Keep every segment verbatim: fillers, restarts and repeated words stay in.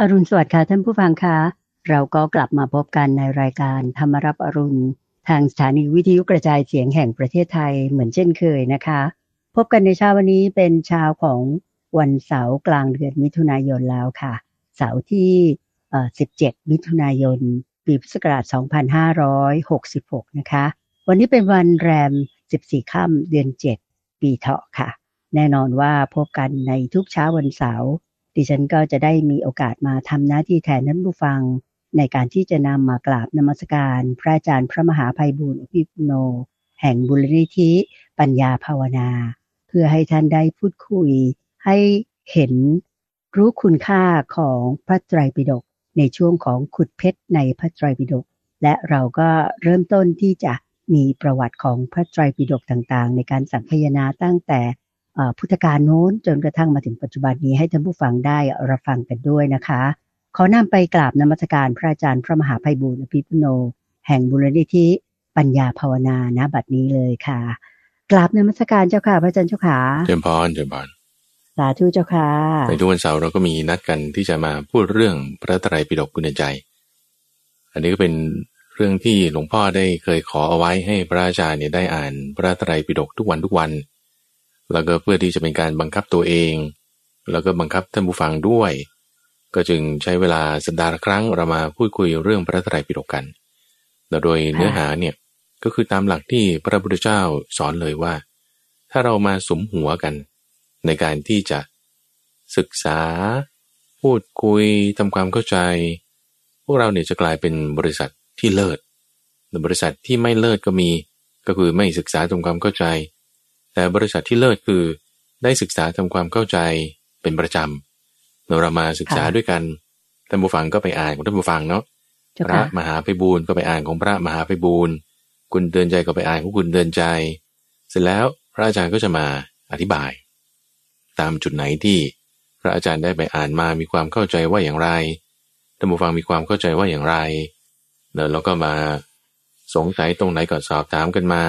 อรุณสวัสดิ์ค่ะท่านผู้ฟังคะเราก็กลับมาพบกันในรายการธรรมรับอรุณทางสถานีวิทยุกระจายเสียงแห่งประเทศไทยเหมือนเช่นเคยนะคะพบกันในเช้าวันนี้เป็นเช้าของวันเสาร์กลางเดือนมิถุนายนแล้วค่ะเสาร์ที่เอ่อสิบเจ็ดมิถุนายนปีพุทธศักราชสองพันห้าร้อยหกสิบหกนะคะวันนี้เป็นวันแรมสิบสี่ค่ำเดือนเจ็ดปีเถาะค่ะแน่นอนว่าพบกันในทุกเช้าวันเสาร์ดิฉันก็จะได้มีโอกาสมาทำหน้าที่แทนท่านผู้ฟังในการที่จะนำมากราบนมัสการพระอาจารย์พระมหาไพบูลย์อภิปุโนแห่งมูลนิธิปัญญาภาวนาเพื่อให้ท่านได้พูดคุยให้เห็นรู้คุณค่าของพระไตรปิฎกในช่วงของขุดเพชรในพระไตรปิฎกและเราก็เริ่มต้นที่จะมีประวัติของพระไตรปิฎกต่างๆในการสังคายนาตั้งแต่พุทธกาลโน้นจนกระทั่งมาถึงปัจจุบันนี้ให้ท่านผู้ฟังได้รับฟังกันด้วยนะคะขอนำไปกราบนมัสการพระอาจารย์พระมหาไพบูลย์อภิปุโนแห่งมูลนิธิปัญญาภาวนาณบัดนี้เลยค่ะกราบนมัสการเจ้าค่ะพระอาจารย์เจ้าค่ะเจริญพรเจริญพรสาธุเจ้าค่ะในทุกวันเสาร์เราก็มีนัดกันที่จะมาพูดเรื่องพระไตรปิฎกกุณใจอันนี้ก็เป็นเรื่องที่หลวงพ่อได้เคยขอเอาไว้ให้พระอาจารย์เนี่ยได้อ่านพระไตรปิฎกทุกวันทุกวันแล้วก็เพื่อที่จะเป็นการบังคับตัวเองแล้วก็บังคับท่านผู้ฟังด้วยก็จึงใช้เวลาสัปดาห์ละครั้งเรามาพูดคุยเรื่องพระไตรปิฎกกันโดยเนื้อหาเนี่ยก็คือตามหลักที่พระพุทธเจ้าสอนเลยว่าถ้าเรามาสมหัวกันในการที่จะศึกษาพูดคุยทำความเข้าใจพวกเราเนี่ยจะกลายเป็นบริษัทที่เลิศแต่บริษัทที่ไม่เลิศก็มีก็คือไม่ศึกษาทำความเข้าใจแต่บริษัทที่เลิศคือได้ศึกษาทำความเข้าใจเป็นประจำเรามาศึกษาด้วยกันท่านผู้ฟังก็ไปอ่านของท่านผู้ฟังเนาะพระมหาไพบูลย์ก็ไปอ่านของพระมหาไพบูลย์คุณเดินใจก็ไปอ่านของคุณเดินใจเสร็จแล้วพระอาจารย์ก็จะมาอธิบายตามจุดไหนที่พระอาจารย์ได้ไปอ่านมามีความเข้าใจว่าอย่างไรท่านผู้ฟังมีความเข้าใจว่าอย่างไรแล้วก็มาสงสัยตรงไหนก็สอบถามกันมา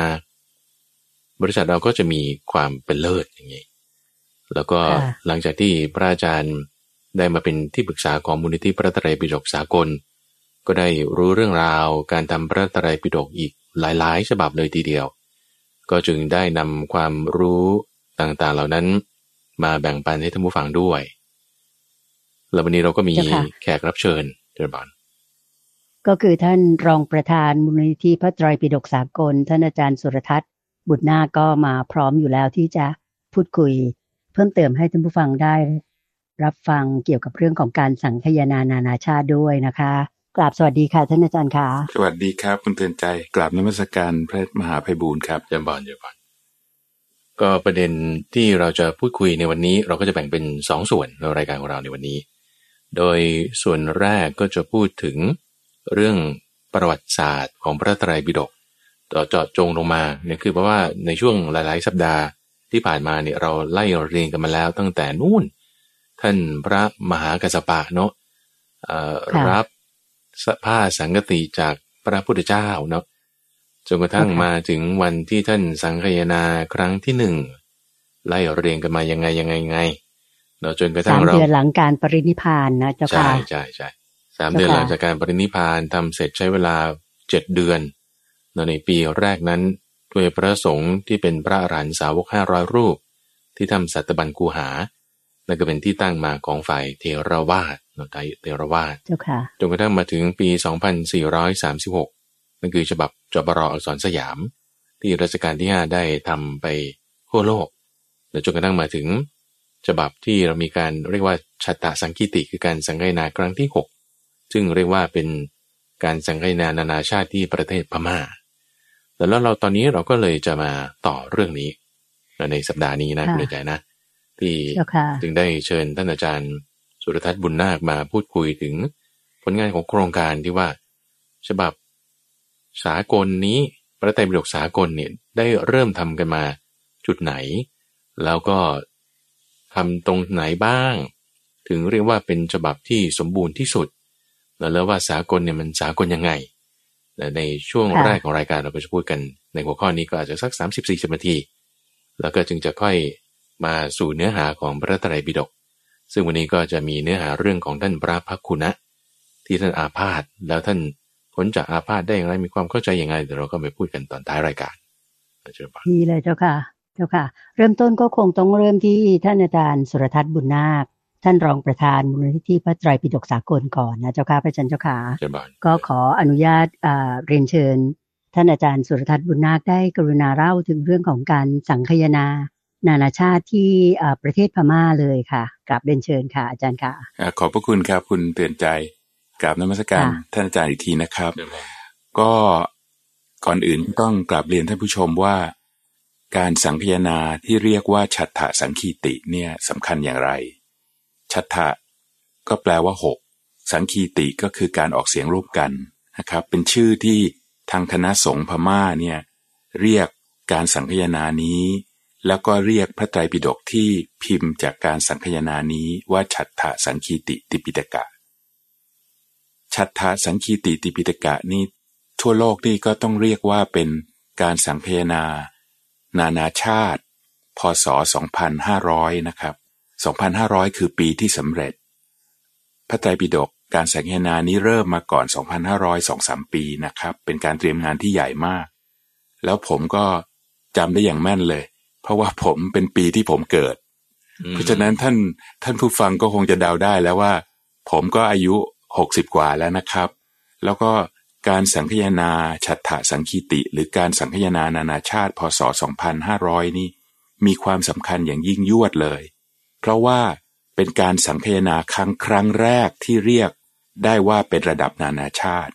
บริษัทเราก็จะมีความเป็นเลิศอย่างนี้แล้วก็หลังจากที่พระอาจารย์ได้มาเป็นที่ปรึกษาของมูลนิธิพระไตรปิฎกสากลก็ได้รู้เรื่องราวการทำพระไตรปิฎกอีกหลายๆฉบับเลยทีเดียวก็จึงได้นำความรู้ต่างๆเหล่านั้นมาแบ่งปันให้ท่านผู้ฟังด้วยแล้ววันนี้เราก็มีแขกรับเชิญเดินบอลก็คือท่านรองประธานมูลนิธิพระไตรปิฎกสากลท่านอาจารย์สุรทัศน์บุตรนาคก็มาพร้อมอยู่แล้วที่จะพูดคุยเพิ่มเติมให้ท่านผู้ฟังได้รับฟังเกี่ยวกับเรื่องของการสังคายนานานาชาติด้วยนะคะกราบสวัสดีค่ะท่านอาจารย์ค่ะสวัสดีครับคุณเตือนใจกราบนมัสการพระมหาไพบูลย์ครับเยี่ยมบอลเยี่ยมบอลก็ประเด็นที่เราจะพูดคุยในวันนี้เราก็จะแบ่งเป็นสองส่วนในรายการของเราในวันนี้โดยส่วนแรกก็จะพูดถึงเรื่องประวัติศาสตร์ของพระไตรปิฎกเจาะจงลงมาเนี่ยคือเพราะว่าในช่วงหลายๆสัปดาห์ที่ผ่านมาเนี่ยเราไล่เรียงกันมาแล้วตั้งแต่นู่นท่านพระมหากัสสปะเนาะรับผ้าสังฆติจากพระพุทธเจ้าเนาะจนกระทั่ง okay. มาถึงวันที่ท่านสังคายนาครั้งที่หนึ่งไล่เรียงกันมายังไงยังไงไงเนาะจนกระทั่งเราสามเดือนหลังการปรินิพพานนะเจ้าค่ะใช่ใช่สามเดือนหลังจากการปรินิพพานทำเสร็จใช้เวลาเจ็ดเดือนในปีแรกนั้นด้วยพระสงฆ์ที่เป็นพระอรหันต์สาวกห้าร้อยรูปที่ทำสัตบัญคูหานั่นก็เป็นที่ตั้งมาของฝ่ายเทรวาทเนาะเทรวาทจนกระทั่งมาถึงปีสองพันสี่ร้อยสามสิบหกนั่นคือฉบับจบรออักษรสยามที่รัชกาลที่ห้าได้ทำไปทั่วโลกและจนกระทั่งมาถึงฉบับที่เรามีการเรียกว่าฉัตตสังคิติคือการสังคายนาครั้งที่หกซึ่งเรียกว่าเป็นการสังคายนานานาชาติที่ประเทศพม่าแล้วเราตอนนี้เราก็เลยจะมาต่อเรื่องนี้ในสัปดาห์นี้นะคุณใจนะที่จึงได้เชิญท่านอาจารย์สุรทัศน์บุญนาคมาพูดคุยถึงผลงานของโครงการที่ว่าฉบับสากลนี้พระไตรปิฎกสากลเนี่ยได้เริ่มทำกันมาจุดไหนแล้วก็ทำตรงไหนบ้างถึงเรียกว่าเป็นฉบับที่สมบูรณ์ที่สุดแล้วว่าสากลเนี่ยมันสากลยังไงในช่วงแรกของรายการเราก็จะพูดกันในหัวข้อนี้ก็อาจจะสัก สามสิบถึงสี่สิบ นาทีแล้วก็จึงจะค่อยมาสู่เนื้อหาของพระไตรปิฎก ซึ่งวันนี้ก็จะมีเนื้อหาเรื่องของท่านพระภักขุนะที่ท่านอาพาธแล้วท่านพ้นจากอาพาธได้อย่างไรมีความเข้าใจอย่างไรเดี๋ยวเราก็ไปพูดกันตอนท้ายรายการดีเลยเจ้าค่ะเจ้าค่ะเริ่มต้นก็คงต้องเริ่มที่ท่านอาจารย์สุรทัศน์บุญนาคท่านรองประธานมูลนิธิพระไตรปิฎกสากลก่อนนะเจ้าค่ะพระอาจารย์เจ้าค่ะก็ขออนุญาตเรียนเชิญท่านอาจารย์สุรทัศน์บุญนาคได้กรุณาเล่าถึงเรื่องของการสังคายนานานาชาติที่ประเทศพม่าเลยค่ะกราบเรียนเชิญค่ะอาจารย์ค่ะขอบพระคุณครับคุณเตือนใจกราบนมัสการท่านอาจารย์อีกทีนะครับก็ก่อนอื่นต้องกราบเรียนท่านผู้ชมว่าการสังคายนาที่เรียกว่าฉัฏฐสังคีติเนี่ยสำคัญอย่างไรฉัฏฐะก็แปลว่าหกสังคีติก็คือการออกเสียงร่วมกันนะครับเป็นชื่อที่ทางคณะสงฆ์พม่าเนี่ยเรียกการสังคายนานี้แล้วก็เรียกพระไตรปิฎกที่พิมพ์จากการสังคายนานี้ว่าฉัฏฐสังคีติติปิฎกะฉัฏฐสังคีติติปิฎกะนี่ทั่วโลกนี่ก็ต้องเรียกว่าเป็นการสังคายนานานาชาติพ.ศ. สองพันห้าร้อยนะครับสองพันห้าร้อยคือปีที่สำเร็จพระไตรปิฎกการสังคายนานี้เริ่มมาก่อน สองพันห้าร้อย สองสาม ปีนะครับเป็นการเตรียมงานที่ใหญ่มากแล้วผมก็จำได้อย่างแม่นเลยเพราะว่าผมเป็นปีที่ผมเกิด mm-hmm. เพราะฉะนั้นท่านท่านผู้ฟังก็คงจะเดาได้แล้วว่าผมก็อายุหกสิบกว่าแล้วนะครับแล้วก็การสังคายนาฉัฏฐสังคีติหรือการสังคายนานานาชาติพ.ศ. สองพันห้าร้อยนี่มีความสำคัญอย่างยิ่งยวดเลยเพราะว่าเป็นการสังคายนาครั้งครั้งแรกที่เรียกได้ว่าเป็นระดับนานาชาติ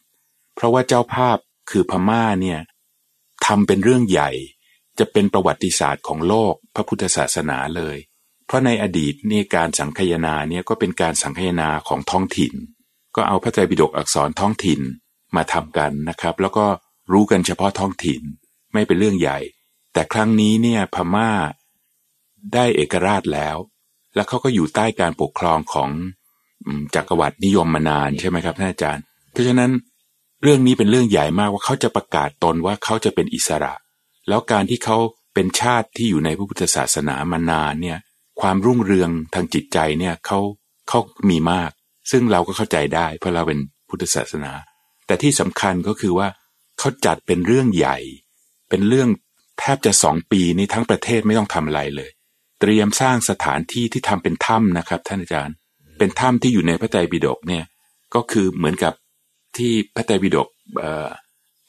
เพราะว่าเจ้าภาพคือพม่าเนี่ยทำเป็นเรื่องใหญ่จะเป็นประวัติศาสตร์ของโลกพระพุทธศาสนาเลยเพราะในอดีตนี่การสังคายนาเนี่ยก็เป็นการสังคายนาของท้องถิ่นก็เอาพระไตรปิฎกอักษรท้องถิ่นมาทำกันนะครับแล้วก็รู้กันเฉพาะท้องถิ่นไม่เป็นเรื่องใหญ่แต่ครั้งนี้เนี่ยพม่าได้เอกราชแล้วแล้วเขาก็อยู่ใต้การปกครองของจักรวรรดินิยมมานานใช่ไหมครับท่านอาจารย์เพราะฉะนั้นเรื่องนี้เป็นเรื่องใหญ่มากว่าเขาจะประกาศตนว่าเขาจะเป็นอิสระแล้วการที่เขาเป็นชาติที่อยู่ในพระพุทธศาสนามานานเนี่ยความรุ่งเรืองทางจิตใจเนี่ยเขาเขามีมากซึ่งเราก็เข้าใจได้เพราะเราเป็นพุทธศาสนาแต่ที่สำคัญก็คือว่าเขาจัดเป็นเรื่องใหญ่เป็นเรื่องแทบจะสองปีนี้ทั้งประเทศไม่ต้องทำอะไรเลยเตรียมสร้างสถานที่ที่ทำเป็นถ้ำนะครับท่านอาจารย์เป็นถ้ำที่อยู่ในพระไตรปิฎกเนี่ยก็คือเหมือนกับที่พระไตรปิฎก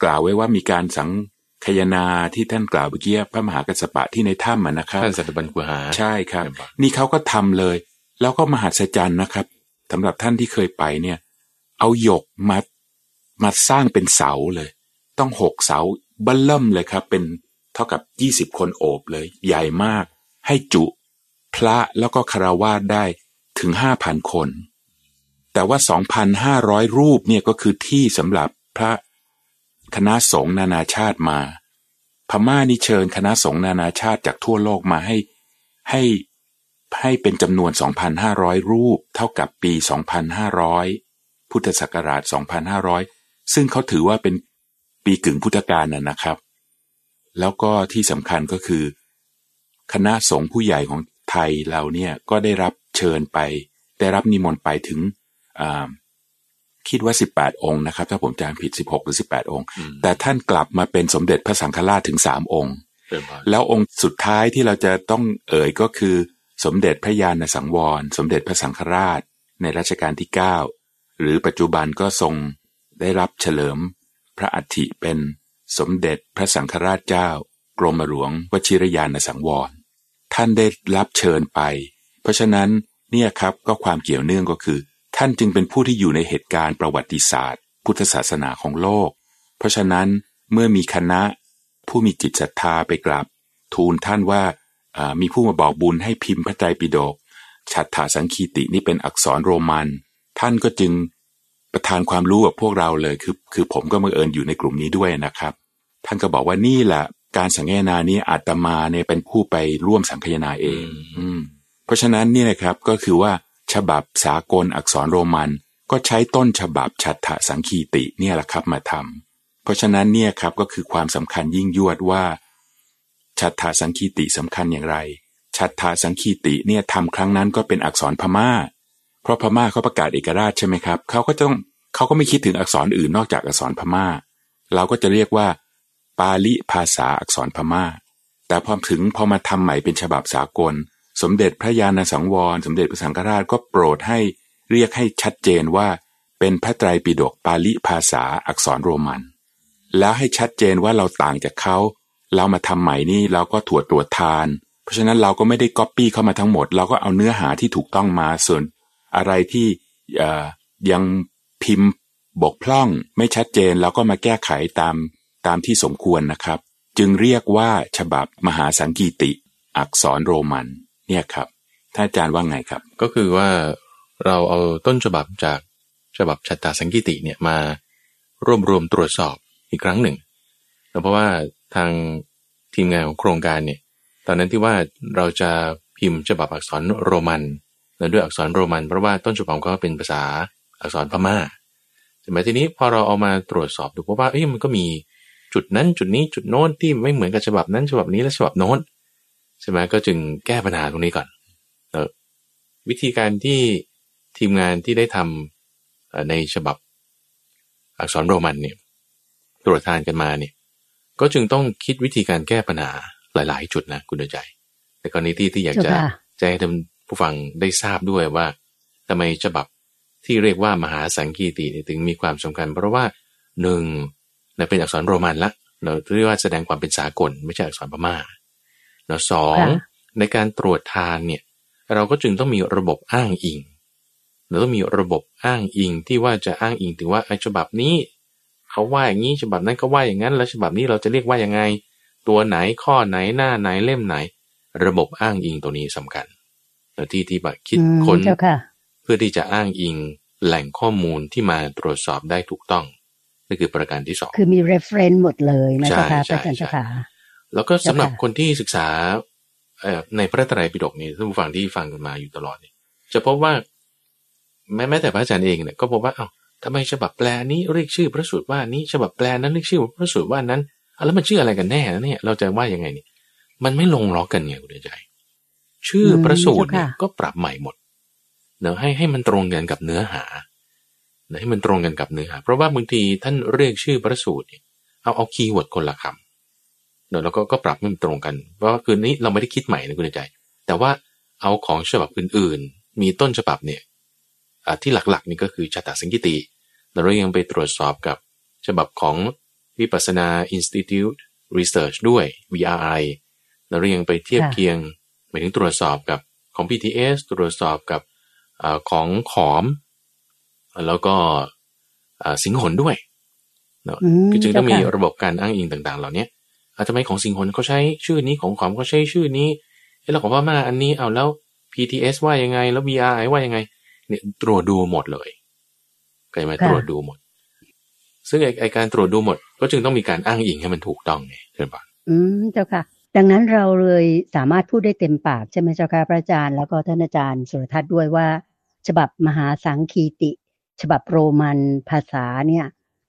กล่าวไว้ว่ามีการสังคายนาที่ท่านกล่าวเมื่อกี้พระมหากัสสปะที่ในถ้ำอ่ะนะครับท่านสัตตบัญญัติใช่ครับนี่เขาก็ทำเลยแล้วก็มหัศจรรย์นะครับสำหรับท่านที่เคยไปเนี่ยเอาหยกมามาสร้างเป็นเสาเลยต้องหกเสาบัลเล่มเลยครับเป็นเท่ากับยี่สิบคนโอบเลยใหญ่มากให้จุพระแล้วก็คฤหัสถ์ได้ถึง ห้าพัน คนแต่ว่า สองพันห้าร้อย รูปเนี่ยก็คือที่สำหรับพระคณะสงฆ์นานาชาติมาพม่านี่เชิญคณะสงฆ์นานาชาติจากทั่วโลกมาให้ให้ให้เป็นจำนวน สองพันห้าร้อย รูปเท่ากับปี สองพันห้าร้อย พุทธศักราช สองพันห้าร้อย ซึ่งเขาถือว่าเป็นปีกึ่งพุทธกาลน่ะนะครับแล้วก็ที่สำคัญก็คือคณะสงฆ์ผู้ใหญ่ของไทยเราเนี่ยก็ได้รับเชิญไปได้รับนิมนต์ไปถึงคิดว่าสิบแปดองค์นะครับถ้าผมจำผิดสิบหกหรือสิบแปดองค์แต่ท่านกลับมาเป็นสมเด็จพระสังฆราชถึงสามองค์แล้วองค์สุดท้ายที่เราจะต้องเอ่ยก็คือสมเด็จพระญาณสังวรสมเด็จพระสังฆราชในรัชกาลที่เก้าหรือปัจจุบันก็ทรงได้รับเฉลิมพระอัฐิเป็นสมเด็จพระสังฆราชเจ้ากรมหลวงวชิรญาณสังวรท่านได้รับเชิญไปเพราะฉะนั้นเนี่ยครับก็ความเกี่ยวเนื่องก็คือท่านจึงเป็นผู้ที่อยู่ในเหตุการณ์ประวัติศาสตร์พุทธศาสนาของโลกเพราะฉะนั้นเมื่อมีคณะผู้มีจิตศรัทธาไปกราบทูลท่านว่ามีผู้มาบอกบุญให้พิมพ์พระไตรปิฎกฉัฏฐสังคีตินี่เป็นอักษรโรมันท่านก็จึงประทานความรู้กับพวกเราเลยคือคือผมก็บังเอิญอยู่ในกลุ่มนี้ด้วยนะครับท่านก็บอกว่านี่แหละการสังคายนานี้อาตมาเนี่ยเป็นผู้ไปร่วมสังคายนาเองเพราะฉะนั้นนี่นะครับก็คือว่าฉบับสากลอักษรโรมันก็ใช้ต้นฉบับฉัฏฐสังคีติเนี่ยแหละครับมาทำเพราะฉะนั้นเนี่ยครับก็คือความสำคัญยิ่งยวดว่าฉัฏฐสังคีติสำคัญอย่างไร ชัตถาสังคีติเนี่ยทำครั้งนั้นก็เป็นอักษรพม่าเพราะพม่าเขาประกาศเอกราชใช่ไหมครับเขาก็ต้องเขาก็ไม่คิดถึงอักษรอื่นนอกจากอักษรพม่าเราก็จะเรียกว่าปาลิภาษาอักษรพม่าแต่พอถึงพอมาทำใหม่เป็นฉบับสากลสมเด็จพระญาณสังวรสมเด็จพระสังฆราชก็โปรดให้เรียกให้ชัดเจนว่าเป็นพระไตรปิฎกปาลิภาษาอักษรโรมันแล้วให้ชัดเจนว่าเราต่างจากเขาเรามาทำใหม่นี่เราก็ถั่วตรวจทานเพราะฉะนั้นเราก็ไม่ได้ก๊อปปี้เข้ามาทั้งหมดเราก็เอาเนื้อหาที่ถูกต้องมาส่วนอะไรที่ยังพิมพ์บกพร่องไม่ชัดเจนเราก็มาแก้ไขตามตามที่สมควรนะครับจึงเรียกว่าฉบับมหาสังคีติอักษรโรมันเนี่ยครับท่านอาจารย์ว่าไงครับก็คือว่าเราเอาต้นฉบับจากฉบับชัตถสังคีติเนี่ยมารวบรวมตรวจสอบอีกครั้งหนึ่งเพราะว่าทางทีมงานของโครงการเนี่ยตอนนั้นที่ว่าเราจะพิมพ์ฉบับอักษรโรมันแล้วด้วยอักษรโรมันเพราะว่าต้นฉบับก็เป็นภาษาอักษรพม่าแต่มาทีนี้พอเราเอามาตรวจสอบดูเพราะว่าเอ้ยมันก็มีจุดนั้นจุดนี้จุดโน้นที่ไม่เหมือนกับฉบับนั้นฉบับนี้และฉบับโน้นใช่ไหมก็จึงแก้ปัญหาตรงนี้ก่อนเออวิธีการที่ทีมงานที่ได้ทำในฉบับอักษรโรมันเนี่ยตรวจทานกันมาเนี่ยก็จึงต้องคิดวิธีการแก้ปัญหาหลายๆจุดนะคุณดวงใจแต่กรณีที่ที่อยากจะแจ้งให้ท่านผู้ฟังได้ทราบด้วยว่าทำไมฉบับที่เรียกว่ามหาสังคีติถึงมีความสำคัญเพราะว่าหนึ่งนะเป็นอักษรโรมันละเราเรียกว่าแสดงความเป็นสากลไม่ใช่อักษรพม่าแล้วสองในการตรวจทานเนี่ยเราก็จึงต้องมีระบบอ้างอิงเราต้องมีระบบอ้างอิงที่ว่าจะอ้างอิงถึงว่าไอ้ฉบับนี้เขาว่าอย่างนี้ฉบับนั้นก็ว่าอย่างนั้นแล้วฉบับนี้เราจะเรียกว่ายังไงตัวไหนข้อไหนหน้าไหนเล่มไหนระบบอ้างอิงตัวนี้สำคัญแล้วที่ที่แบบคิดค้นเพื่อที่จะอ้างอิงแหล่งข้อมูลที่มาตรวจสอบได้ถูกต้องนี่คือประการที่สองคือมี reference หมดเลยนะคะอาจารย์ค่ะแล้วก็สำหรับคนที่ศึกษาในพระไตรปิฎกนี่ท่านผู้ฟังที่ฟังกันมาอยู่ตลอดนี่จะพบว่าแม้แม้แต่พระอาจารย์เองเนี่ยก็พบว่าเอ้าทำไมฉบับแปลนี้เรียกชื่อพระสูตรว่านี้ฉบับแปลนั้นเรียกชื่อพระสูตรว่านั้นแล้วมันชื่ออะไรกันแน่นะเนี่ยเราจะว่ายังไงนี่มันไม่ลงล็อกกันไงคุณใจชื่อพระสูตรเนี่ยก็ปรับใหม่หมดเดี๋ยวให้ให้มันตรงกันกับเนื้อหาให้มันตรงกันกับเนื้อหาเพราะว่าบางทีท่านเรียกชื่อพระสูตรเนี่ยเอาเอาคีย์เวิร์ดคนละคำเดี๋ยวเราก็ก็ปรับให้มันตรงกันเพราะว่าคืนนี้เราไม่ได้คิดใหม่นะคุณใจแต่ว่าเอาของฉบับอื่นๆมีต้นฉบับเนี่ยที่หลักๆนี่ก็คือชัตถสังคีติแล้วเรายังไปตรวจสอบกับฉบับของวิปัสสนา Institute Research ด้วย วี อาร์ ไอ แล้วเรายังไปเทียบเคียงหมายถึงตรวจสอบกับของ พี ที เอส ตรวจสอบกับอของขอมแล้วก็สิงหนด้วยคือจึงต้องมีระบบการอ้างอิงต่างๆเหล่านี้ทำไมของสิงหนเขาใช้ชื่อนี้ของขอมเขาใช้ชื่อนี้แล้วของพม่าอันนี้เอาแล้ว พี ที เอส ว่ายังไงแล้ว วี อาร์ ไอ ว่ายังไงเนี่ยตรวจดูหมดเลยใครมาตรวจดูหมดซึ่งไอ้ไอการตรวจดูหมดก็จึงต้องมีการอ้างอิงให้มันถูกต้องไงเช่นป่ะอืมเจ้าค่ะดังนั้นเราเลยสามารถพูดได้เต็มปากใช่ไหมเจ้าค่ะพระอาจารย์แล้วก็ท่านอาจารย์สุรทัศน์ด้วยว่าฉบับมหาสังคีติฉบับโรมันภาษาเนี่ย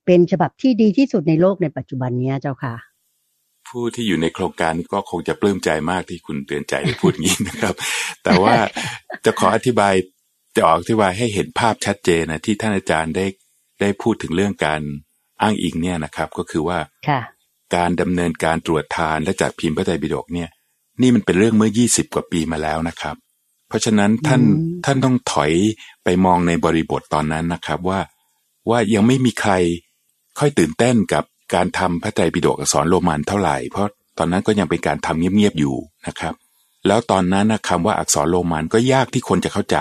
เป็นฉบับที่ดีที่สุดในโลกในปัจจุบันนี้เจ้าค่ะผู้ที่อยู่ในโครงการก็คงจะปลื้มใจมากที่คุณเตือนใจได้พูดงี้นะครับแต่ว่าจะขออธิบายจะอธิบายให้เห็นภาพชัดเจนนะที่ท่านอาจารย์ได้ได้พูดถึงเรื่องการอ้างอิงเนี่ยนะครับก็คือว่าการดำเนินการตรวจทานและจัดพิมพ์พระไตรปิฎกเนี่ยนี่มันเป็นเรื่องเมื่อยี่สิบกว่าปีมาแล้วนะครับเพราะฉะนั้นท่านท่านต้องถอยไปมองในบริบทตอนนั้นนะครับว่าว่ายังไม่มีใครค่อยตื่นเต้นกับการทำพระไตรปิฎกอักษรโรมันเท่าไหร่เพราะตอนนั้นก็ยังเป็นการทำเงียบๆอยู่นะครับแล้วตอนนั้นนะคำว่าอักษรโรมันก็ยากที่คนจะเข้าใจ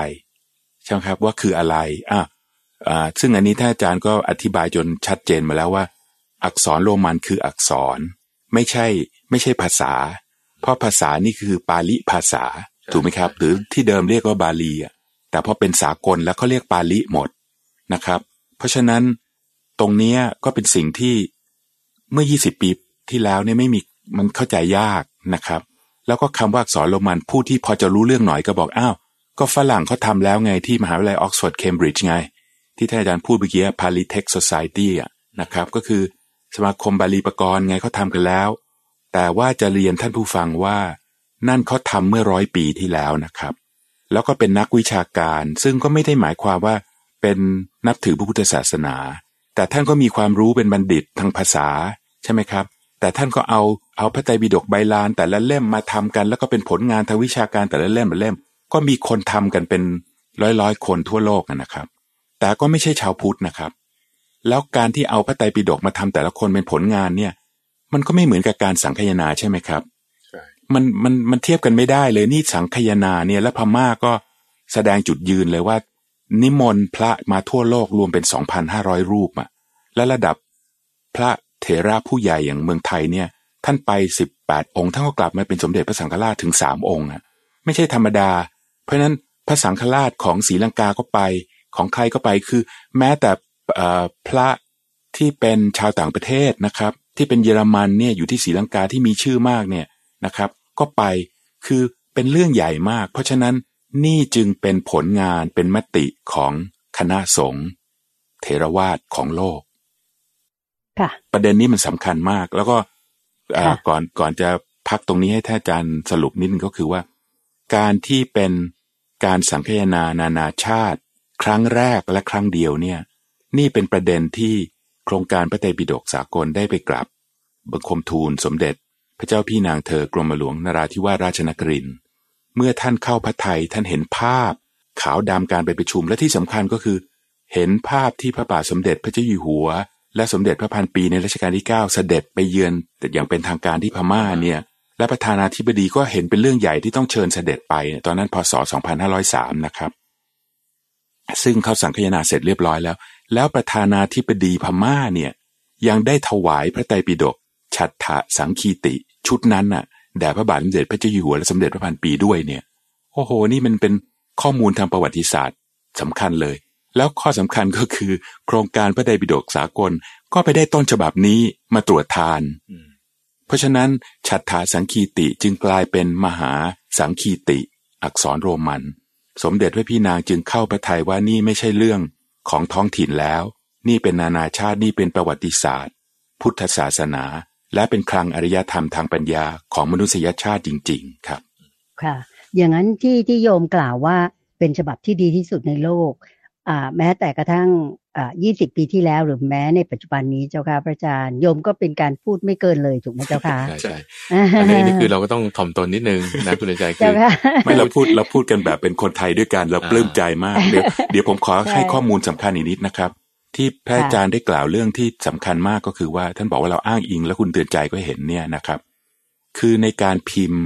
ใช่ครับว่าคืออะไรอ่ะอ่าซึ่งอันนี้ท่านอาจารย์ก็อธิบายจนชัดเจนมาแล้วว่าอักษรโรมันคืออักษรไม่ใช่ไม่ใช่ภาษาเพราะภาษานี่คือปาลิภาษาถูกไหมครับหรือที่เดิมเรียกว่าบาลีอ่ะแต่พอเป็นสากลแล้วเขาเรียกปาลิหมดนะครับเพราะฉะนั้นตรงนี้ก็เป็นสิ่งที่เมื่อยี่สิบปีที่แล้วเนี่ยไม่มีมันเข้าใจยากนะครับแล้วก็คำว่าอักษรโรมันผู้ที่พอจะรู้เรื่องหน่อยก็บอกอ้าวก็ฝรั่งเขาทำแล้วไงที่มหาวิทยาลัยออกซฟอร์ดเคมบริดจ์ไงที่ท่านอาจารย์พูดเมื่อกี้ Polytech Society อ่ะนะครับก็คือสมาคมบาลีปกรณ์ไงเขาทำกันแล้วแต่ว่าจะเรียนท่านผู้ฟังว่า นั่นเขาทำเมื่อร้อยปีที่แล้วนะครับแล้วก็เป็นนักวิชาการซึ่งก็ไม่ได้หมายความว่าเป็นนับถือพระพุทธศาสนาแต่ท่านก็มีความรู้เป็นบัณฑิตทางภาษาใช่ไหมครับแต่ท่านก็เอาเอาพระไตรปิฎกใบลานแต่ละเล่มมาทำกันแล้วก็เป็นผลงานทางวิชาการแต่ละเล่มแต่ละเล่มก็มีคนทำกันเป็นร้อยๆคนทั่วโลกนะครับแต่ก็ไม่ใช่ชาวพุทธนะครับแล้วการที่เอาพระไตรปิฎกมาทำแต่ละคนเป็นผลงานเนี่ยมันก็ไม่เหมือนกับการสังคายนาใช่ไหมครับใช่มันมันมันเทียบกันไม่ได้เลยนี่สังคายนาเนี่ยและพม่าก็แสดงจุดยืนเลยว่านิมนต์พระมาทั่วโลกรวมเป็น สองพันห้าร้อย รูปอ่ะและระดับพระเถระผู้ใหญ่อย่างเมืองไทยเนี่ยท่านไปสิบแปดองค์ท่านก็กลับมาเป็นสมเด็จพระสังฆราชถึงสามองค์อ่ะไม่ใช่ธรรมดาเพราะนั้นพระสังฆราชของศรีลังกาก็ไปของใครก็ไปคือแม้แต่พระที่เป็นชาวต่างประเทศนะครับที่เป็นเยอรมันเนี่ยอยู่ที่ศรีลังกาที่มีชื่อมากเนี่ยนะครับก็ไปคือเป็นเรื่องใหญ่มากเพราะฉะนั้นนี่จึงเป็นผลงานเป็นมติของคณะสงฆ์เถรวาทของโลกค่ะประเด็นนี้มันสำคัญมากแล้วก็ก่อนก่อนจะพักตรงนี้ให้ท่านอาจารย์สรุปนิดนึงก็คือว่าการที่เป็นการสังคายนานานาชาติครั้งแรกและครั้งเดียวเนี่ยนี่เป็นประเด็นที่โครงการพระไตรปิฎกสากลได้ไปกราบบังคมทูลสมเด็จพระเจ้าพี่นางเธอกรมหลวงนราธิวาสราชนครินทร์เมื่อท่านเข้าพระไทยท่านเห็นภาพขาวดำการไปประชุมและที่สำคัญก็คือเห็นภาพที่พระบาทสมเด็จพระเจ้าอยู่หัวและสมเด็จพระพันปีในรัชกาลที่เก้าเสด็จไปเยือนอย่างเป็นทางการที่พม่าเนี่ยและประธานาธิบดีก็เห็นเป็นเรื่องใหญ่ที่ต้องเชิญเสด็จไปตอนนั้นพ.ศ. สองพันห้าร้อยสาม นะครับซึ่งเขาสังคายนาเสร็จเรียบร้อยแล้วแล้วประธานาธิบดีพม่าเนี่ยยังได้ถวายพระไตรปิฎกฉัฏฐสังคีติชุดนั้นน่ะแด่พระบาทสมเด็จพระเจ้าอยู่หัวและสมเด็จพระพันปีด้วยเนี่ยโอ้โหนี่มันเป็นข้อมูลทางประวัติศาสตร์สำคัญเลยแล้วข้อสำคัญก็คือโครงการพระไตรปิฎกสากลก็ไปได้ต้นฉบับนี้มาตรวจทานเพราะฉะนั้นฉัฏฐสังคีติจึงกลายเป็นมหาสังคีติอักษรโรมันสมเด็จพระพี่นางจึงเข้าพระทัยว่านี่ไม่ใช่เรื่องของท้องถิ่นแล้วนี่เป็นนานาชาตินี่เป็นประวัติศาสตร์พุทธศาสนาและเป็นคลังอริยธรรมทางปัญญาของมนุษยชาติจริงๆครับค่ะอย่างนั้นที่ที่โยมกล่าวว่าเป็นฉบับที่ดีที่สุดในโลกอ่าแม้แต่กระทั่งอ่ายี่สิบปีที่แล้วหรือแม้ในปัจจุบันนี้เจ้าค่ะพระอาจารย์โยมก็เป็นการพูดไม่เกินเลยถูกมั้ยเจ้าค่ะ ใช่ๆอันนี้นี่คือเราก็ต้องถ่อมตนนิดนึงนะคุณอาจารย์คือไม่เราพูดเราพูดกันแบบเป็นคนไทยด้วยกันเราปลื้มใจมากเดี๋ยวเดี๋ยวผมขอให้ข้อมูลสำคัญอีกนิดนะครับที่พระอาจารย์ได้กล่าวเรื่องที่สำคัญมากก็คือว่าท่านบอกว่าเราอ้างอิงแล้วคุณเตือนใจก็เห็นเนี่ยนะครับคือในการพิมพ์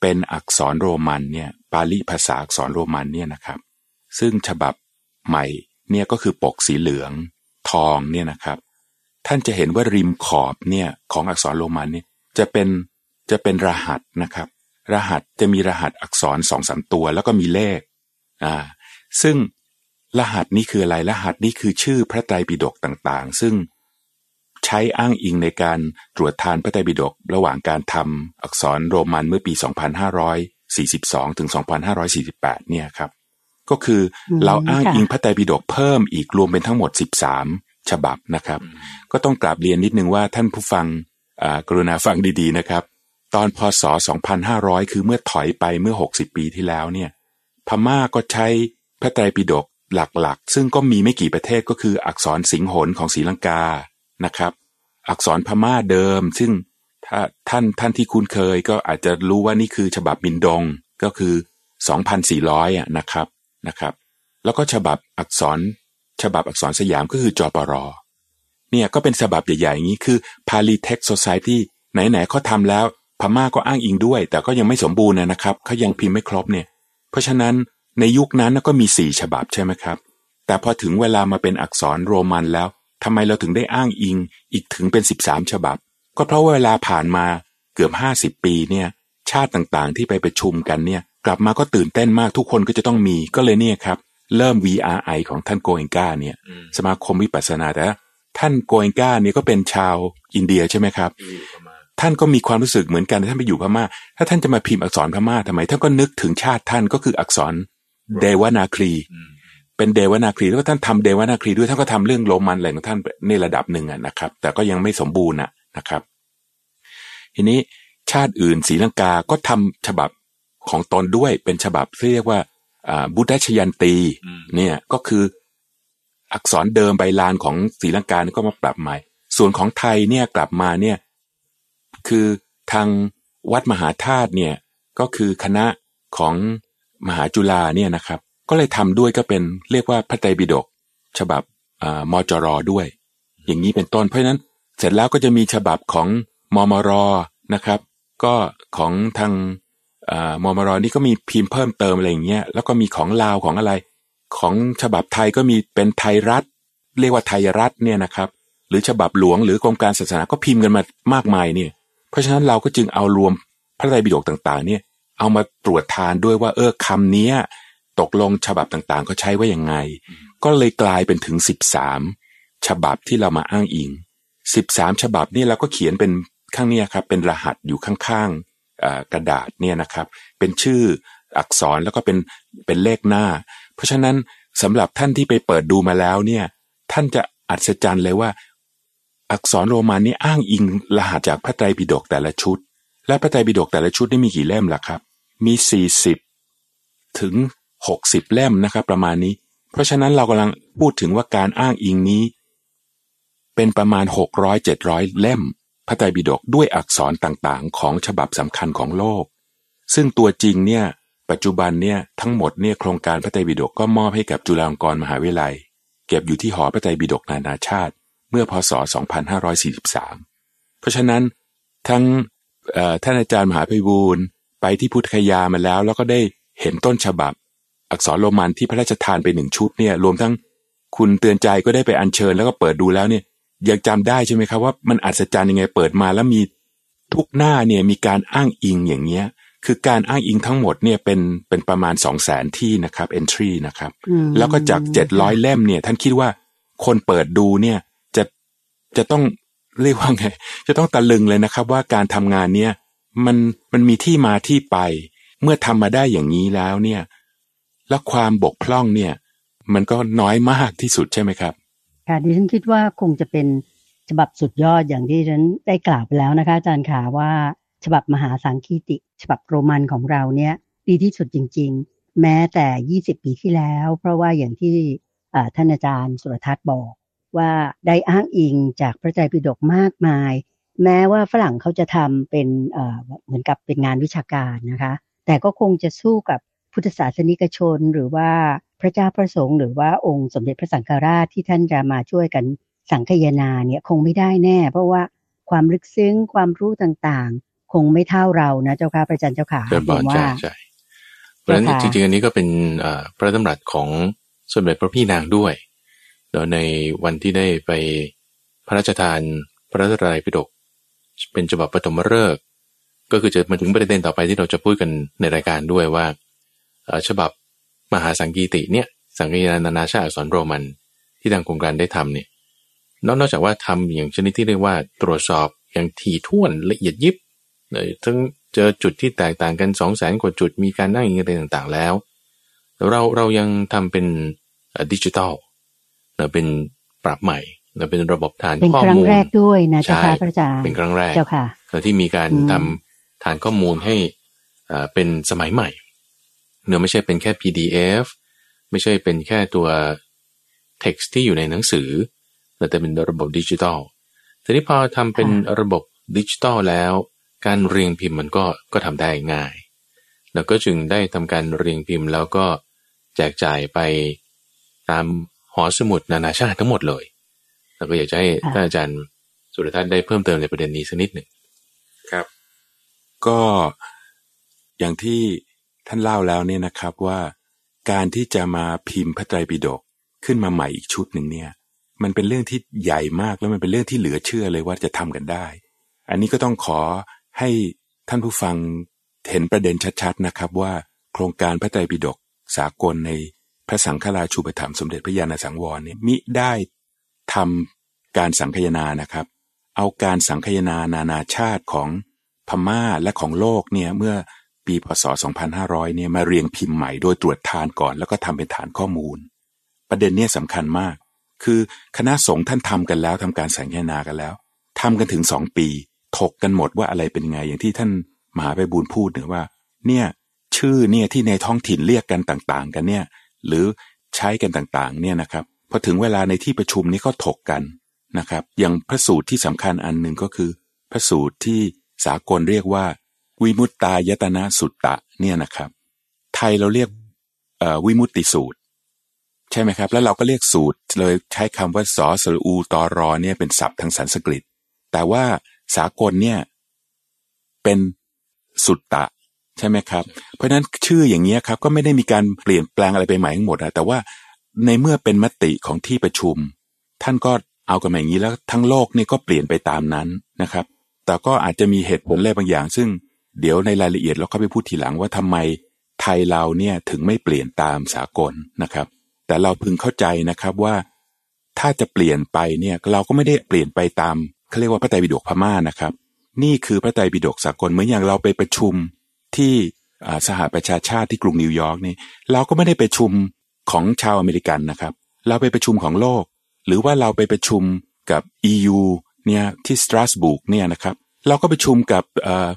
เป็นอักษรโรมันเนี่ยปาลีภาษาอักษรโรมันเนี่ยนะครับซึ่งฉบับใหม่เนี่ยก็คือปกสีเหลืองทองเนี่ยนะครับท่านจะเห็นว่าริมขอบเนี่ยของอักษรโรมันเนี่ยจะเป็นจะเป็นรหัสนะครับรหัสจะมีรหัสอักษร สองถึงสาม ตัวแล้วก็มีเลขอ่าซึ่งรหัสนี้คืออะไรรหัสนี้คือชื่อพระไตรปิฎกต่างๆซึ่งใช้อ้างอิงในการตรวจทานพระไตรปิฎกระหว่างการทำอักษรโรมันเมื่อปีสองพันห้าร้อยสี่สิบสองถึงสองพันห้าร้อยสี่สิบแปดเนี่ยครับก็คือเราอ้างอิงพระไตรปิฎกเพิ่มอีกรวมเป็นทั้งหมดสิบสามฉบับนะครับก็ต้องกราบเรียนนิดนึงว่าท่านผู้ฟังกรุณาฟังดีๆนะครับตอนพ.ศ. สองพันห้าร้อยคือเมื่อถอยไปเมื่อหกสิบปีที่แล้วเนี่ยพม่าก็ใช้พระไตรปิฎกหลักๆซึ่งก็มีไม่กี่ประเทศก็คืออักษรสิงหลของศรีลังกานะครับอักษรพม่าเดิมซึ่งถ้าท่านท่านที่คุ้นเคยก็อาจจะรู้ว่านี่คือฉบับมินดงก็คือ สองพันสี่ร้อย อ่ะนะครับนะครับแล้วก็ฉบับอักษรฉบับอักษรสยามก็คือจปร.เนี่ยก็เป็นฉบับใหญ่ๆอย่างนี้คือ Pali Text Society ไหนๆเขาทำแล้วพม่าก็อ้างอิงด้วยแต่ก็ยังไม่สมบูรณ์นะครับเขายังพิมพ์ไม่ครบเนี่ยเพราะฉะนั้นในยุคนั้นก็มีสี่ฉบับใช่ไหมครับแต่พอถึงเวลามาเป็นอักษรโรมันแล้วทำไมเราถึงได้อ้างอิงอีกถึงเป็นสิบสามฉบับก็เพราะเวลาผ่านมาเกือบห้าสิบปีเนี่ยชาติต่างๆที่ไปประชุมกันเนี่ยกลับมาก็ตื่นเต้นมากทุกคนก็จะต้องมีก็เลยเนี่ยครับเริ่ม วี อาร์ ไอ ของท่านโกเอนกาเนี่ยสมาคมวิปัสสนาแต่ท่านโกเอนกาเนี่ยก็เป็นชาวอินเดียใช่ไหมครับท่านก็มีความรู้สึกเหมือนกันท่านไปอยู่พม่าถ้าท่านจะมาพิมพ์อักษรพม่าทำไมท่านก็นึกถึงชาติท่านก็คืออักษรเดวนาครีเป็นเดวนาครีแล้วท่านทำเดวนาครีด้วยท่านก็ทำเรื่องโรมันอะไรของท่านในระดับหนึ่งนะครับแต่ก็ยังไม่สมบูรณ์นะครับทีนี้ ชาติอื่นศรีลังกาก็ทำฉบับของตนด้วยเป็นฉบับที่เรียกว่าบุทธชยันตีเนี่ยก็คืออักษรเดิมใบลานของศรีลังกาก็มาปรับใหม่ส่วนของไทยเนี่ยกลับมาเนี่ยคือทางวัดมหาธาตุเนี่ยก็คือคณะของมหาจุฬาเนี่ยนะครับก็เลยทำด้วยก็เป็นเรียกว่าพระไตรปิฎกฉบับมจร.ด้วยอย่างนี้เป็นต้นเพราะฉะนั้นเสร็จแล้วก็จะมีฉบับของมมร.นะครับก็ของทางมมร.นี่ก็มีพิมพ์เพิ่มเติมอะไรอย่างเงี้ยแล้วก็มีของลาวของอะไรของฉบับไทยก็มีเป็นไทยรัฐเรียกว่าไทยรัฐเนี่ยนะครับหรือฉบับหลวงหรือกรมการศาสนาก็พิมพ์กันมามากมายเนี่ยเพราะฉะนั้นเราก็จึงเอารวมพระไตรปิฎกต่างๆเนี่ยเอามาตรวจทานด้วยว่าเออคำนี้ตกลงฉบับต่างๆเขาใช้ว่ายังไงก็เลยกลายเป็นถึงสิบสามฉบับที่เรามาอ้างอิงสิบสามฉบับนี่เราก็เขียนเป็นข้างเนี้ยครับเป็นรหัสอยู่ข้างๆกระดาษเนี่ยนะครับเป็นชื่ออักษรแล้วก็เป็นเป็นเลขหน้าเพราะฉะนั้นสำหรับท่านที่ไปเปิดดูมาแล้วเนี่ยท่านจะอัศจรรย์เลยว่าอักษรโรมันนี่อ้างอิงรหัสจากพระไตรปิฎกแต่ละชุดและพระไตรปิฎกแต่ละชุดนี่มีกี่เล่มล่ะครับมีสี่สิบถึงหกสิบเล่มนะครับประมาณนี้เพราะฉะนั้นเรากำลังพูดถึงว่าการอ้างอิงนี้เป็นประมาณ หกร้อยถึงเจ็ดร้อย เล่มพระไตรปิฎกด้วยอักษรต่างๆของฉบับสำคัญของโลกซึ่งตัวจริงเนี่ยปัจจุบันเนี่ยทั้งหมดเนี่ยโครงการพระไตรปิฎกก็มอบให้กับจุฬาลงกรณ์มหาวิทยาลัยเก็บอยู่ที่หอพระไตรปิฎกนานาชาติเมื่อพศสองพันห้าร้อยสี่สิบสามเพราะฉะนั้นทั้งท่านอาจารย์มหาไพบูลย์ไปที่พุทธคยามาแล้วแล้วก็ได้เห็นต้นฉบับอักษรโรมันที่พระราชทานไปหนึ่งชุดเนี่ยรวมทั้งคุณเตือนใจก็ได้ไปอัญเชิญแล้วก็เปิดดูแล้วเนี่ยยังจำได้ใช่ไหมครับว่ามันอัศจรรย์ยังไงเปิดมาแล้วมีทุกหน้าเนี่ยมีการอ้างอิงอย่างเงี้ยคือการอ้างอิงทั้งหมดเนี่ยเป็นเป็นประมาณ สองแสน ที่นะครับ entry นะครับแล้วก็จากเจ็ดร้อยเล่มเนี่ยท่านคิดว่าคนเปิดดูเนี่ยจะจะต้องเรียกว่าไงจะต้องตะลึงเลยนะครับว่าการทำงานเนี่ยมันมันมีที่มาที่ไปเมื่อทำมาได้อย่างนี้แล้วเนี่ยและความบกพร่องเนี่ยมันก็น้อยมากที่สุดใช่ไหมครับค่ะดิฉันคิดว่าคงจะเป็นฉบับสุดยอดอย่างที่ฉันได้กล่าวไปแล้วนะคะอาจารย์ขาว่าฉบับมหาสังคีติฉบับโรมันของเราเนี่ยดีที่สุดจริงๆแม้แต่ยี่สิบปีที่แล้วเพราะว่าอย่างที่ท่านอาจารย์สุรทัศน์บอกว่าได้อ้างอิงจากพระไตรปิฎกมากมายแม้ว่าฝรั่งเขาจะทำเป็นเหมือนกับเป็นงานวิชาการนะคะแต่ก็คงจะสู้กับพุทธศาสนิกชนหรือว่าพระเจ้าพระสงฆ์หรือว่าองค์สมเด็จพระสังฆราชที่ท่านจะมาช่วยกันสังคายนาเนี่ยคงไม่ได้แน่เพราะว่าความลึกซึ้งความรู้ต่างๆคงไม่เท่าเรานะเจ้าค่ะพระอาจารย์เจ้าค่ะเป็นบอกใช่ใช่เพราะฉะนั้นจริงๆอันนี้ก็เป็นพระดำรัสของสมเด็จพระพี่นางด้วยโดยในวันที่ได้ไปพระราชทานพระราชไตรปิฎกเป็นฉบับปฐมฤกษ์ก็คือจะมาถึงประเด็นต่อไปที่เราจะพูดกันในรายการด้วยว่าฉบับมหาสังคีติเนี่ยสังคายนานานาชาติอักษรโรมันที่ทางโครงการได้ทำเนี่ยนอกจากว่าทำอย่างชนิดที่เรียกว่าตรวจสอบอย่างถี่ถ้วนละเอียดยิบเลยทั้งเจอจุดที่แตกต่างกัน สองแสน กว่าจุดมีการนั่งอิงอะไรต่างๆแล้วเราเรายังทำเป็นดิจิตอลนะเป็นปรับใหม่นะเป็นระบบฐานข้อมูลเป็นครั้งแรกด้วยนะเจ้าค่ะพระอาจารย์เป็นครั้งแรกเจ้าค่ะที่มีการทำฐานข้อมูลให้เป็นสมัยใหม่เนื้อไม่ใช่เป็นแค่ พี ดี เอฟ ไม่ใช่เป็นแค่ตัว text ที่อยู่ในหนังสือแต่เป็นระบบดิจิตอลทีนี้พอทำเป็นระบบดิจิตอลแล้วการเรียงพิมพ์มันก็ก็ทำได้ง่ายแล้วก็จึงได้ทำการเรียงพิมพ์แล้วก็แจกจ่ายไปตามหอสมุดนานาชาติทั้งหมดเลยแล้วก็อยากจะให้ท่านอาจารย์สุรทัศน์ได้เพิ่มเติมในประเด็นนี้สักนิดหนึ่งครับก็อย่างที่ท่านเล่าแล้วเนี่ยนะครับว่าการที่จะมาพิมพ์พระไตรปิฎกขึ้นมาใหม่อีกชุดหนึ่งเนี่ยมันเป็นเรื่องที่ใหญ่มากแล้วมันเป็นเรื่องที่เหลือเชื่อเลยว่าจะทำกันได้อันนี้ก็ต้องขอให้ท่านผู้ฟังเห็นประเด็นชัดๆนะครับว่าโครงการพระไตรปิฎกสากลในพระสังฆราชูปถัมภ์สมเด็จพระญาณสังวรเนี่ยมิได้ทำการสังคายนานะครับเอาการสังคายนานานาชาติของพม่าและของโลกเนี่ยเมื่อปีพศสองพันห้าร้อยเนี่ยมาเรียงพิมพ์ใหม่โดยตรวจทานก่อนแล้วก็ทำเป็นฐานข้อมูลประเด็นนี้สำคัญมากคือคณะสงฆ์ท่านทำกันแล้วทำการสังคายนากันแล้วทำกันถึงสองปี ถกกันหมดว่าอะไรเป็นไงอย่างที่ท่านมหาไพบูลย์พูดนะว่าเนี่ยชื่อเนี่ยที่ในท้องถิ่นเรียกกันต่างๆกันเนี่ยหรือใช้กันต่างๆเนี่ยนะครับพอถึงเวลาในที่ประชุมนี้ก็ถกกันนะครับอย่างพระสูตรที่สำคัญอันหนึ่งก็คือพระสูตรที่สากลเรียกว่าวิมุตตายตนะสุตตะเนี่ยนะครับไทยเราเรียกวิมุตติสูตรใช่ไหมครับแล้วเราก็เรียกสูตรเลยใช้คำว่าสอสระอูตอรอเนี่ยเป็นศัพท์ทางสันสกฤตแต่ว่าสากลเนี่ยเป็นสุตตะใช่ไหมครับเพราะนั้นชื่ออย่างนี้ครับก็ไม่ได้มีการเปลี่ยนแปลงอะไรไปใหม่ทั้งหมดนะแต่ว่าในเมื่อเป็นมติของที่ประชุมท่านก็เอากันมาอย่างนี้แล้วทั้งโลกนี่ก็เปลี่ยนไปตามนั้นนะครับแต่ก็อาจจะมีเหตุผลอะไรบางอย่างซึ่งเดี๋ยวในรายละเอียดเราเข้าไปพูดทีหลังว่าทำไมไทยเราเนี่ยถึงไม่เปลี่ยนตามสากลนะครับแต่เราพึงเข้าใจนะครับว่าถ้าจะเปลี่ยนไปเนี่ยเราก็ไม่ได้เปลี่ยนไปตามเขาเรียกว่าพระไตรปิฎกพม่านะครับนี่คือพระไตรปิฎกสากลเหมือนอย่างเราไปประชุมที่สหประชาชาติที่กรุงนิวยอร์กนี่เราก็ไม่ได้ไปประชุมของชาวอเมริกันนะครับเราไปประชุมของโลกหรือว่าเราไปประชุมกับ อี ยู เนี่ยที่สตราสบูร์กเนี่ยนะครับเราก็ประชุมกับเอ่อ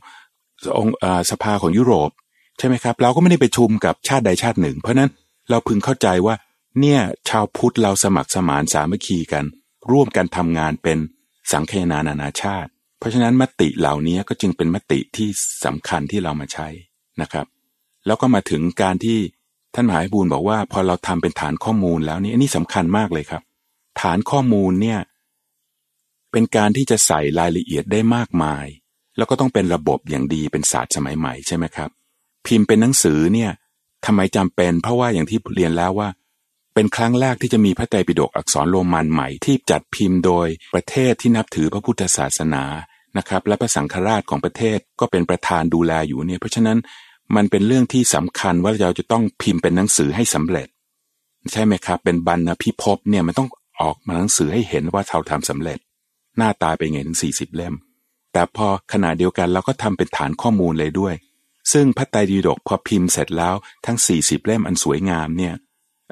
องค์สภาของยุโรปใช่ไหมครับเราก็ไม่ได้ประชุมกับชาติใดชาติหนึ่งเพราะนั้นเราพึงเข้าใจว่าเนี่ยชาวพุทธเราสมัครสมานสามัคคีกันร่วมกันทำงานเป็นสังคายนานานาชาติเพราะฉะนั้นมติเหล่านี้ก็จึงเป็นมติที่สำคัญที่เรามาใช้นะครับแล้วก็มาถึงการที่ท่านมหาไพบูลย์บอกว่าพอเราทำเป็นฐานข้อมูลแล้วนี่อันนี้สำคัญมากเลยครับฐานข้อมูลเนี่ยเป็นการที่จะใส่รายละเอียดได้มากมายแล้วก็ต้องเป็นระบบอย่างดีเป็นศาสตร์สมัยใหม่ใช่ไหมครับพิมพ์เป็นหนังสือเนี่ยทำไมจำเป็นเพราะว่าอย่างที่เรียนแล้วว่าเป็นครั้งแรกที่จะมีพระไตรปิฎกอักษรโรมันใหม่ที่จัดพิมพ์โดยประเทศที่นับถือพระพุทธศาสนานะครับและพระสังฆราชของประเทศก็เป็นประธานดูแลอยู่เนี่ยเพราะฉะนั้นมันเป็นเรื่องที่สำคัญว่าเราจะต้องพิมพ์เป็นหนังสือให้สำเร็จใช่ไหมครับเป็นบรรณพิภพเนี่ยมันต้องออกมาหนังสือให้เห็นว่าเราทำสำเร็จหน้าตาเป็นไงถึงสี่สิบเล่มแต่พอขณะเดียวกันเราก็ทำเป็นฐานข้อมูลเลยด้วยซึ่งพระไตรปิฎกพอพิมพ์เสร็จแล้วทั้งสี่สิบเล่มอันสวยงามเนี่ย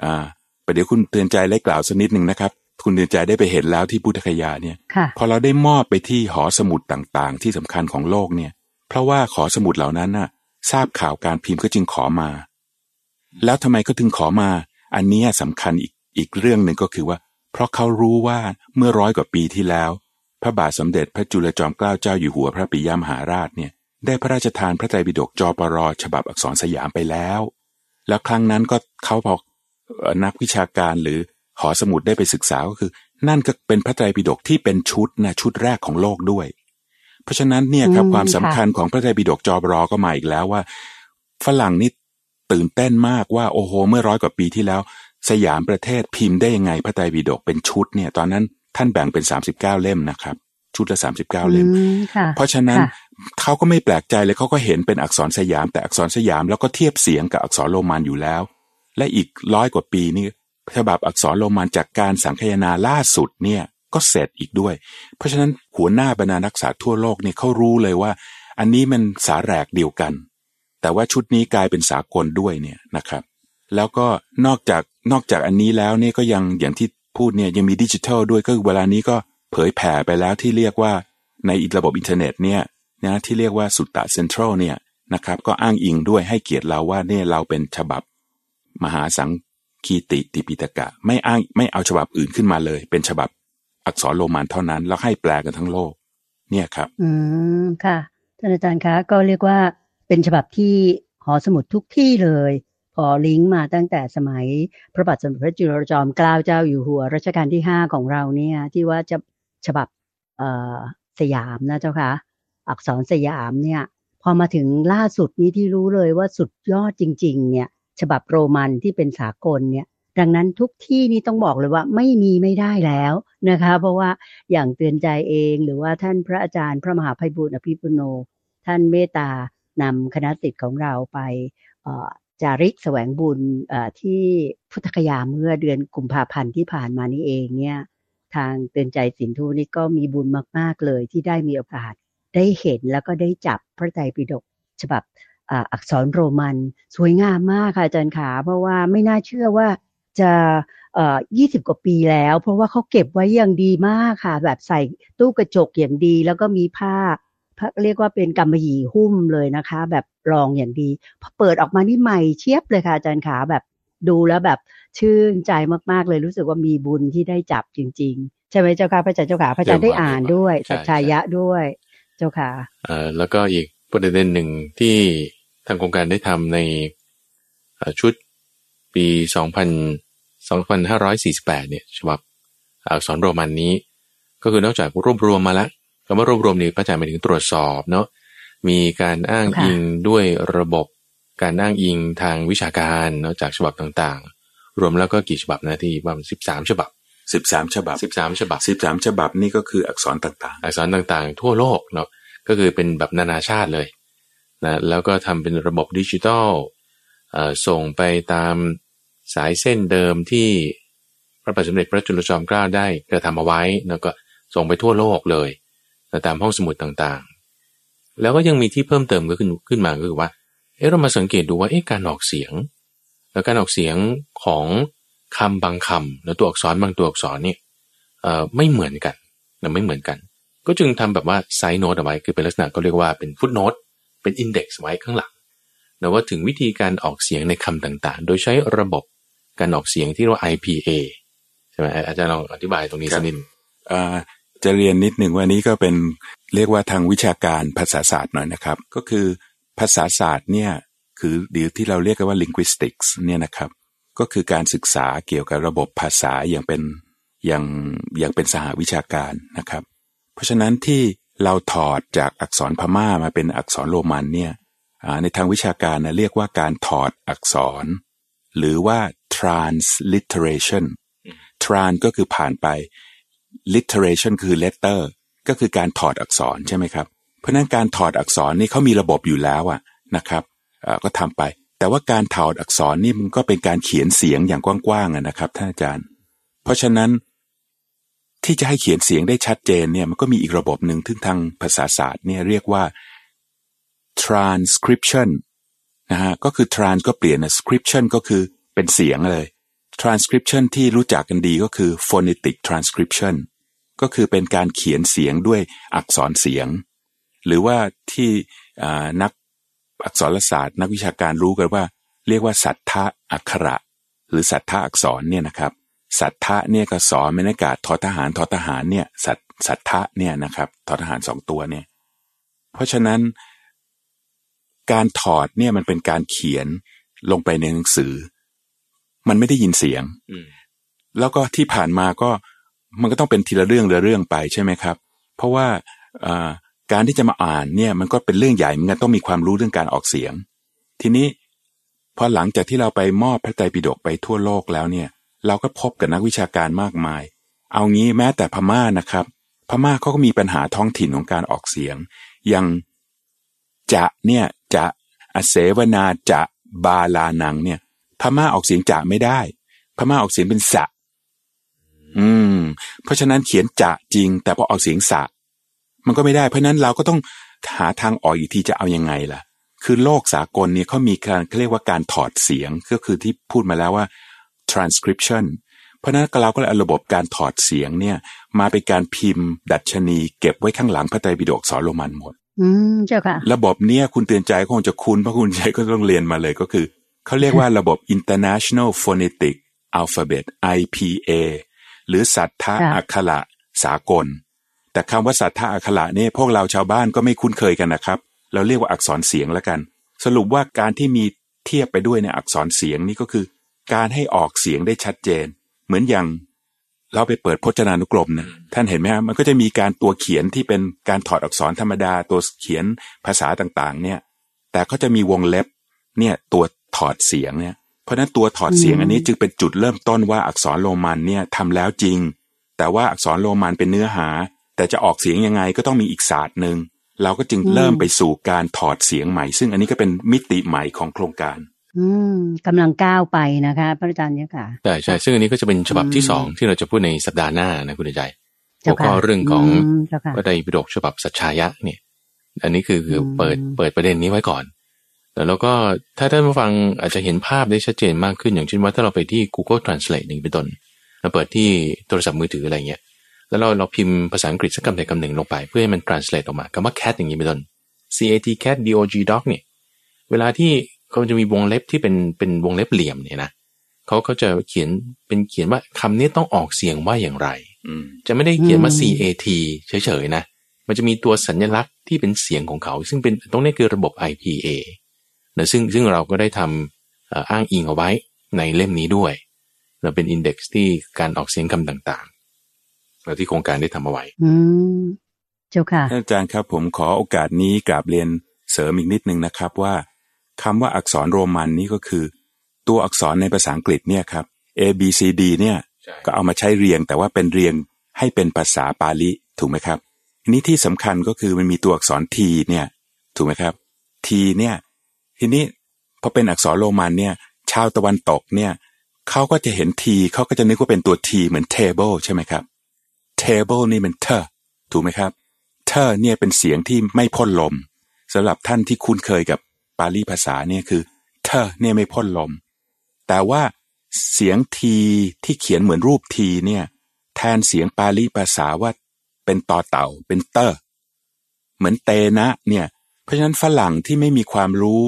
อ่าประเดี๋ยวคุณเตือนใจได้กล่าวสักนิดหนึ่งนะครับคุณเตือนใจได้ไปเห็นแล้วที่พุทธคยาเนี่ยพอเราได้มอบไปที่หอสมุดต่างๆที่สำคัญของโลกเนี่ยเพราะว่าหอสมุดเหล่านั้นน่ะทราบข่าวการพิมพ์ก็จึงขอมาแล้วทำไมก็ถึงขอมาอันนี้สำคัญอีกอีกเรื่องหนึ่งก็คือว่าเพราะเขารู้ว่าเมื่อร้อยกว่าปีที่แล้วพระบาทสมเด็จพระจุลจอมเกล้าเจ้าอยู่หัวพระปิยมหาราชเนี่ยได้พระราชทานพระไตรปิฎกจปร.ฉบับอักษรสยามไปแล้วแล้วครั้งนั้นก็เขาบอกนักวิชาการหรือหอสมุดได้ไปศึกษาก็คือนั่นก็เป็นพระไตรปิฎกที่เป็นชุดนะชุดแรกของโลกด้วยเพราะฉะนั้นเนี่ยครับความสำคัญของพระไตรปิฎกจปร.ก็มาอีกแล้วว่าฝรั่งนี่ตื่นเต้นมากว่าโอ้โหเมื่อร้อยกว่าปีที่แล้วสยามประเทศพิมพ์ได้ยังไงพระไตรปิฎกเป็นชุดเนี่ยตอนนั้นท่านแบ่งเป็นสามสิบเก้าเล่มนะครับชุดละสามสิบเก้าเล่มเพราะฉะนั้นเขาก็ไม่แปลกใจเลยเขาก็เห็นเป็นอักษรสยามแต่อักษรสยามแล้วก็เทียบเสียงกับอักษรโรมันอยู่แล้วและอีกร้อยกว่าปีนี่ฉบับอักษรโรมันจากการสังคายนาล่าสุดเนี่ยก็เสร็จอีกด้วยเพราะฉะนั้นหัวหน้าบรรณานักษาทั่วโลกเนี่ยเขารู้เลยว่าอันนี้มันสาแหรกเดียวกันแต่ว่าชุดนี้กลายเป็นสากลด้วยเนี่ยนะครับแล้วก็นอกจากนอกจากอันนี้แล้วเนี่ยก็ยังอย่างที่พูดเนี่ยยังมีดิจิทัลด้วยก็คือเวลานี้ก็เผยแผ่ไปแล้วที่เรียกว่าในระบบอินเทอร์เน็ตเนี่ยนะที่เรียกว่าสุตตะเซ็นทรัลเนี่ยนะครับก็อ้างอิงด้วยให้เกียรติเราว่าเนี่ยเราเป็นฉบับมหาสังคีติติปิฎกะไม่อ้างไม่เอาฉบับอื่นขึ้นมาเลยเป็นฉบับอักษรโรมันเท่านั้นแล้วให้แปลกันทั้งโลกเนี่ยครับอืมค่ะท่านอาจารย์คะก็เรียกว่าเป็นฉบับที่หอสมุดทุกที่เลยพอลิงก์มาตั้งแต่สมัยพระบาทสมเด็จพระจุลจอมเกล้าเจ้าอยู่หัวรัชกาลที่ห้าของเราเนี่ยที่ว่าจะฉบับเอ่อสยามนะเจ้าค่ะอักษรสยามเนี่ยพอมาถึงล่าสุดนี้ที่รู้เลยว่าสุดยอดจริงๆเนี่ยฉบับโรมันที่เป็นสากลเนี่ยดังนั้นทุกที่นี่ต้องบอกเลยว่าไม่มีไม่ได้แล้วนะคะเพราะว่าอย่างเตือนใจเองหรือว่าท่านพระอาจารย์พระมหาไพบูลย์อภิปุโนท่านเมตตานำคณะศิษย์ของเราไปจาริกแสวงบุญที่พุทธคยาเมื่อเดือนกุมภาพันธ์ที่ผ่านมานี้เองเนี่ยทางเตือนใจสินธุนี่ก็มีบุญมากๆเลยที่ได้มีโอกาสได้เห็นแล้วก็ได้จับพระไตรปิฎกฉบับอักษรโรมันสวยงามมากค่ะอาจารย์ขาเพราะว่าไม่น่าเชื่อว่าจะเอ่อยี่สิบกว่าปีแล้วเพราะว่าเขาเก็บไว้อย่างดีมากค่ะแบบใส่ตู้กระจกอย่างดีแล้วก็มีผ้า เรียกว่าเป็นกำมะหยี่หุ้มเลยนะคะแบบรองอย่างดีพอเปิดออกมานี่ใหม่เชียบเลยค่ะอาจารย์ขาแบบดูแล้วแบบชื่นใจมากๆเลยรู้สึกว่ามีบุญที่ได้จับจริงๆใช่ไหมเจ้าค่ะพระอาจารย์เจ้าค่ะพระอาจารย์ได้อ่านด้วยสัจชายะด้วยเจ้าค่ะเอ่อแล้วก็อีกประเด็นหนึ่งที่ทางโครงการได้ทำในชุดปีสองพัน สองพันห้าร้อยสี่สิบแปดเนี่ยฉบับอักษรโรมันนี้ก็คือนอกจากรวบรวมมาแล้วคำว่ารวบรวมนี่ก็จะหมายถึงตรวจสอบเนาะมีการอ้างอิงด้วยระบบการอ้างอิงทางวิชาการเนาะจากฉบับต่างๆรวมแล้วก็กี่ฉบับนะที่ประมาณสิบสามฉบับสิบสามฉบับสิบสามฉบับสิบสามฉบับนี่ก็คืออักษรต่างๆอักษรต่างๆทั่วโลกเนาะก็คือเป็นแบบนานาชาติเลยนะแล้วก็ทำเป็นระบบดิจิทัลเอ่อส่งไปตามสายเส้นเดิมที่พระบาทสมเด็จพระจุลจอมเกล้าได้กระทำเอาไว้แล้วก็ส่งไปทั่วโลกเลยตามห้องสมุดต่างๆแล้วก็ยังมีที่เพิ่มเติมก็ขึ้นขึ้นมาก็คือว่าเอ๊ะเรามาสังเกตดูว่าเอ๊ะการออกเสียงแล้วการออกเสียงของคำบางคำแล้วตัวอักษรบางตัวอักษรเนี่ยเอ่อไม่เหมือนกันนะไม่เหมือนกันก็จึงทำแบบว่าไซด์โน้ตเอาไว้คือเป็นลักษณะก็เรียกว่าเป็นฟุตโน้ตเป็นอินเด็กซ์ไว้ข้างหลังนะว่าถึงวิธีการออกเสียงในคำต่างๆโดยใช้ระบบการออกเสียงที่เรียกว่า ไอ พี เอ ใช่ไหมอาจารย์ลองอธิบายตรงนี้สักนิดอ่าจะเรียนนิดหนึ่งว่านี้ก็เป็นเรียกว่าทางวิชาการภาษาศาสตร์หน่อยนะครับก็คือภาษาศาสตร์เนี่ยคือหรือที่เราเรียกกันว่า linguistics เนี่ยนะครับก็คือการศึกษาเกี่ยวกับระบบภาษาอย่างเป็นอย่างอย่างเป็นสหวิชาการนะครับเพราะฉะนั้นที่เราถอดจากอักษรพม่ามาเป็นอักษรโรมันเนี่ยในทางวิชาการนะเรียกว่าการถอดอักษรหรือว่า transliteration trans ก็คือผ่านไปliteration คือ letter ก็คือการถอดอักษรใช่ไหมครับเพราะนั้นการถอดอักษรนี่เขามีระบบอยู่แล้วอะนะครับก็ทำไปแต่ว่าการถอดอักษรนี่มันก็เป็นการเขียนเสียงอย่างกว้างๆอะนะครับท่านอาจารย์เพราะฉะนั้นที่จะให้เขียนเสียงได้ชัดเจนเนี่ยมันก็มีอีกระบบหนึ่งทึ่งทางภาษาศาสตร์เนี่ยเรียกว่า transcription นะฮะก็คือ trans ก็เปลี่ยนนะ scription ก็คือเป็นเสียงเลยtranscription ที่รู้จักกันดีก็คือ phonetic transcription ก็คือเป็นการเขียนเสียงด้วยอักษรเสียงหรือว่าที่นักอักษรศาสตร์นักวิชาการรู้กันว่าเรียกว่าสัทธะอักขระหรือสัทธะอักษรเนี่ยนะครับสัทธะเนี่ยก็สอนบรรยากาศทอทหารทอทหารเนี่ยสัทสัทธะเนี่ยนะครับทอทหารสองตัวเนี่ยเพราะฉะนั้นการถอดเนี่ยมันเป็นการเขียนลงไปในหนังสือมันไม่ได้ยินเสียงแล้วก็ที่ผ่านมาก็มันก็ต้องเป็นทีละเรื่องละเรื่องไปใช่ไหมครับเพราะว่าการที่จะมาอ่านเนี่ยมันก็เป็นเรื่องใหญ่เหมือนกันต้องมีความรู้เรื่องการออกเสียงทีนี้พอหลังจากที่เราไปมอบพระไตรปิฎกไปทั่วโลกแล้วเนี่ยเราก็พบกับนักวิชาการมากมายเอางี้แม้แต่พม่านะครับพม่าเขาก็มีปัญหาท้องถิ่นของการออกเสียงอย่างจะเนี่ยจะอเสวนาจะบาลานังเนี่ยพม่าออกเสียงจะไม่ได้พม่าออกเสียงเป็นสะอืมเพราะฉะนั้นเขียนจะจริงแต่พอออกเสียงสะมันก็ไม่ได้เพราะนั้นเราก็ต้องหาทางออกอีกทีจะเอายังไงล่ะคือโลกสากลเนี่ยเขามีการเรียกว่าการถอดเสียงก็คือที่พูดมาแล้วว่า transcription เพราะนั้นเราก็เลยเอาระบบการถอดเสียงเนี่ยมาเป็นการพิมพ์ดัชนีเก็บไว้ข้างหลังพระไตรปิฎกสอนโรมันหมดอืมเจ้าค่ะระบบเนี้ยคุณเตือนใจคงจะคุณเพราะคุณใจก็ต้องเรียนมาเลยก็คือเขาเรียกว่าระบบ International Phonetic Alphabet ไอ พี เอ หรือสัทธะอักขระสากลแต่คำว่าสัทธะอักขระนี่พวกเราชาวบ้านก็ไม่คุ้นเคยกันนะครับเราเรียกว่าอักษรเสียงแล้วกันสรุปว่าการที่มีเทียบไปด้วยในอักษรเสียงนี่ก็คือการให้ออกเสียงได้ชัดเจนเหมือนอย่างเราไปเปิดพจนานุกรมนะท่านเห็นไหมครับมันก็จะมีการตัวเขียนที่เป็นการถอดอักษรธรรมดาตัวเขียนภาษาต่างๆเนี่ยแต่เขาจะมีวงเล็บเนี่ยตัวถอดเสียงเนี่ยเพราะนั้นตัวถอดเสียงอันนี้จึงเป็นจุดเริ่มต้นว่าอักษรโรมันเนี่ยทำแล้วจริงแต่ว่าอักษรโรมันเป็นเนื้อหาแต่จะออกเสียงยังไงก็ต้องมีอีกศาสตร์หนึ่งเราก็จึงเริ่มไปสู่การถอดเสียงใหม่ซึ่งอันนี้ก็เป็นมิติใหม่ของโครงการอืมกำลังก้าวไปนะคะพระอาจารย์เนี่ยค่ะใช่ใช่ซึ่งอันนี้ก็จะเป็นฉบับที่สองที่เราจะพูดในสัปดาห์หน้านะคุณใจหัวข้อเรื่องของพระไตรปิฎกฉบับสัจชายะเนี่ยอันนี้คือเปิดเปิดประเด็นนี้ไว้ก่อนแล้วก็ถ้าท่านผู้ฟังอาจจะเห็นภาพได้ชัดเจนมากขึ้นอย่างเช่นว่าถ้าเราไปที่ Google Translate หนึ่งเป็นต้นเราเปิดที่โทรศัพท์มือถืออะไรเงี้ย แล้วเราเราพิมพ์ภาษาอังกฤษสักคำใดคำหนึ่งลงไปเพื่อให้มัน translate ออกมาคำว่า cat อย่างนี้เป็นต้น cat cat dog dog เนี่ยเวลาที่เขาจะมีวงเล็บที่เป็นเป็นวงเล็บเหลี่ยมเนี่ยนะเขาเขาจะเขียนเป็นเขียนว่าคำนี้ต้องออกเสียงว่าอย่างไรจะไม่ได้เขียนว่า cat เฉยๆนะมันจะมีตัวสัญลักษณ์ที่เป็นเสียงของเขาซึ่งเป็นตรงนี้คือระบบ ไอ พี เอ นะซึ่งซึ่งเราก็ได้ทำอ้างอิงเอาไว้ในเล่มนี้ด้วยเราเป็นอินเด็กซ์ที่การออกเสียงคำต่างๆเราที่โครงการได้ทำเอาไว้อืมเจ้าค่ะอาจารย์ครับผมขอโอกาสนี้กราบเรียนเสริมอีกนิดนึงนะครับว่าคำว่าอักษรโรมันนี่ก็คือตัวอักษรในภาษาอังกฤษเนี่ยครับ A B C D เนี่ยก็เอามาใช้เรียงแต่ว่าเป็นเรียงให้เป็นภาษาปาลิถูกไหมครับทีนี้ที่สำคัญก็คือมันมีตัวอักษร T เนี่ยถูกไหมครับ T เนี่ยทีนี้พอเป็นอักษรโรมันเนี่ยชาวตะวันตกเนี่ยเขาก็จะเห็น T เขาก็จะนึกว่าเป็นตัว T เหมือน table ใช่ไหมครับ table นี่เป็น t ถูกไหมครับ t เนี่ยเป็นเสียงที่ไม่พ่นลมสำหรับท่านที่คุ้นเคยกับปาลีภาษาเนี่ยคือ t เนี่ยไม่พ่นลมแต่ว่าเสียง T ที่เขียนเหมือนรูป T เนี่ยแทนเสียงปาลีภาษาว่าเป็นต่อเต่าเป็นเตอร์เหมือนเตนะเนี่ยเพราะฉะนั้นฝรั่งที่ไม่มีความรู้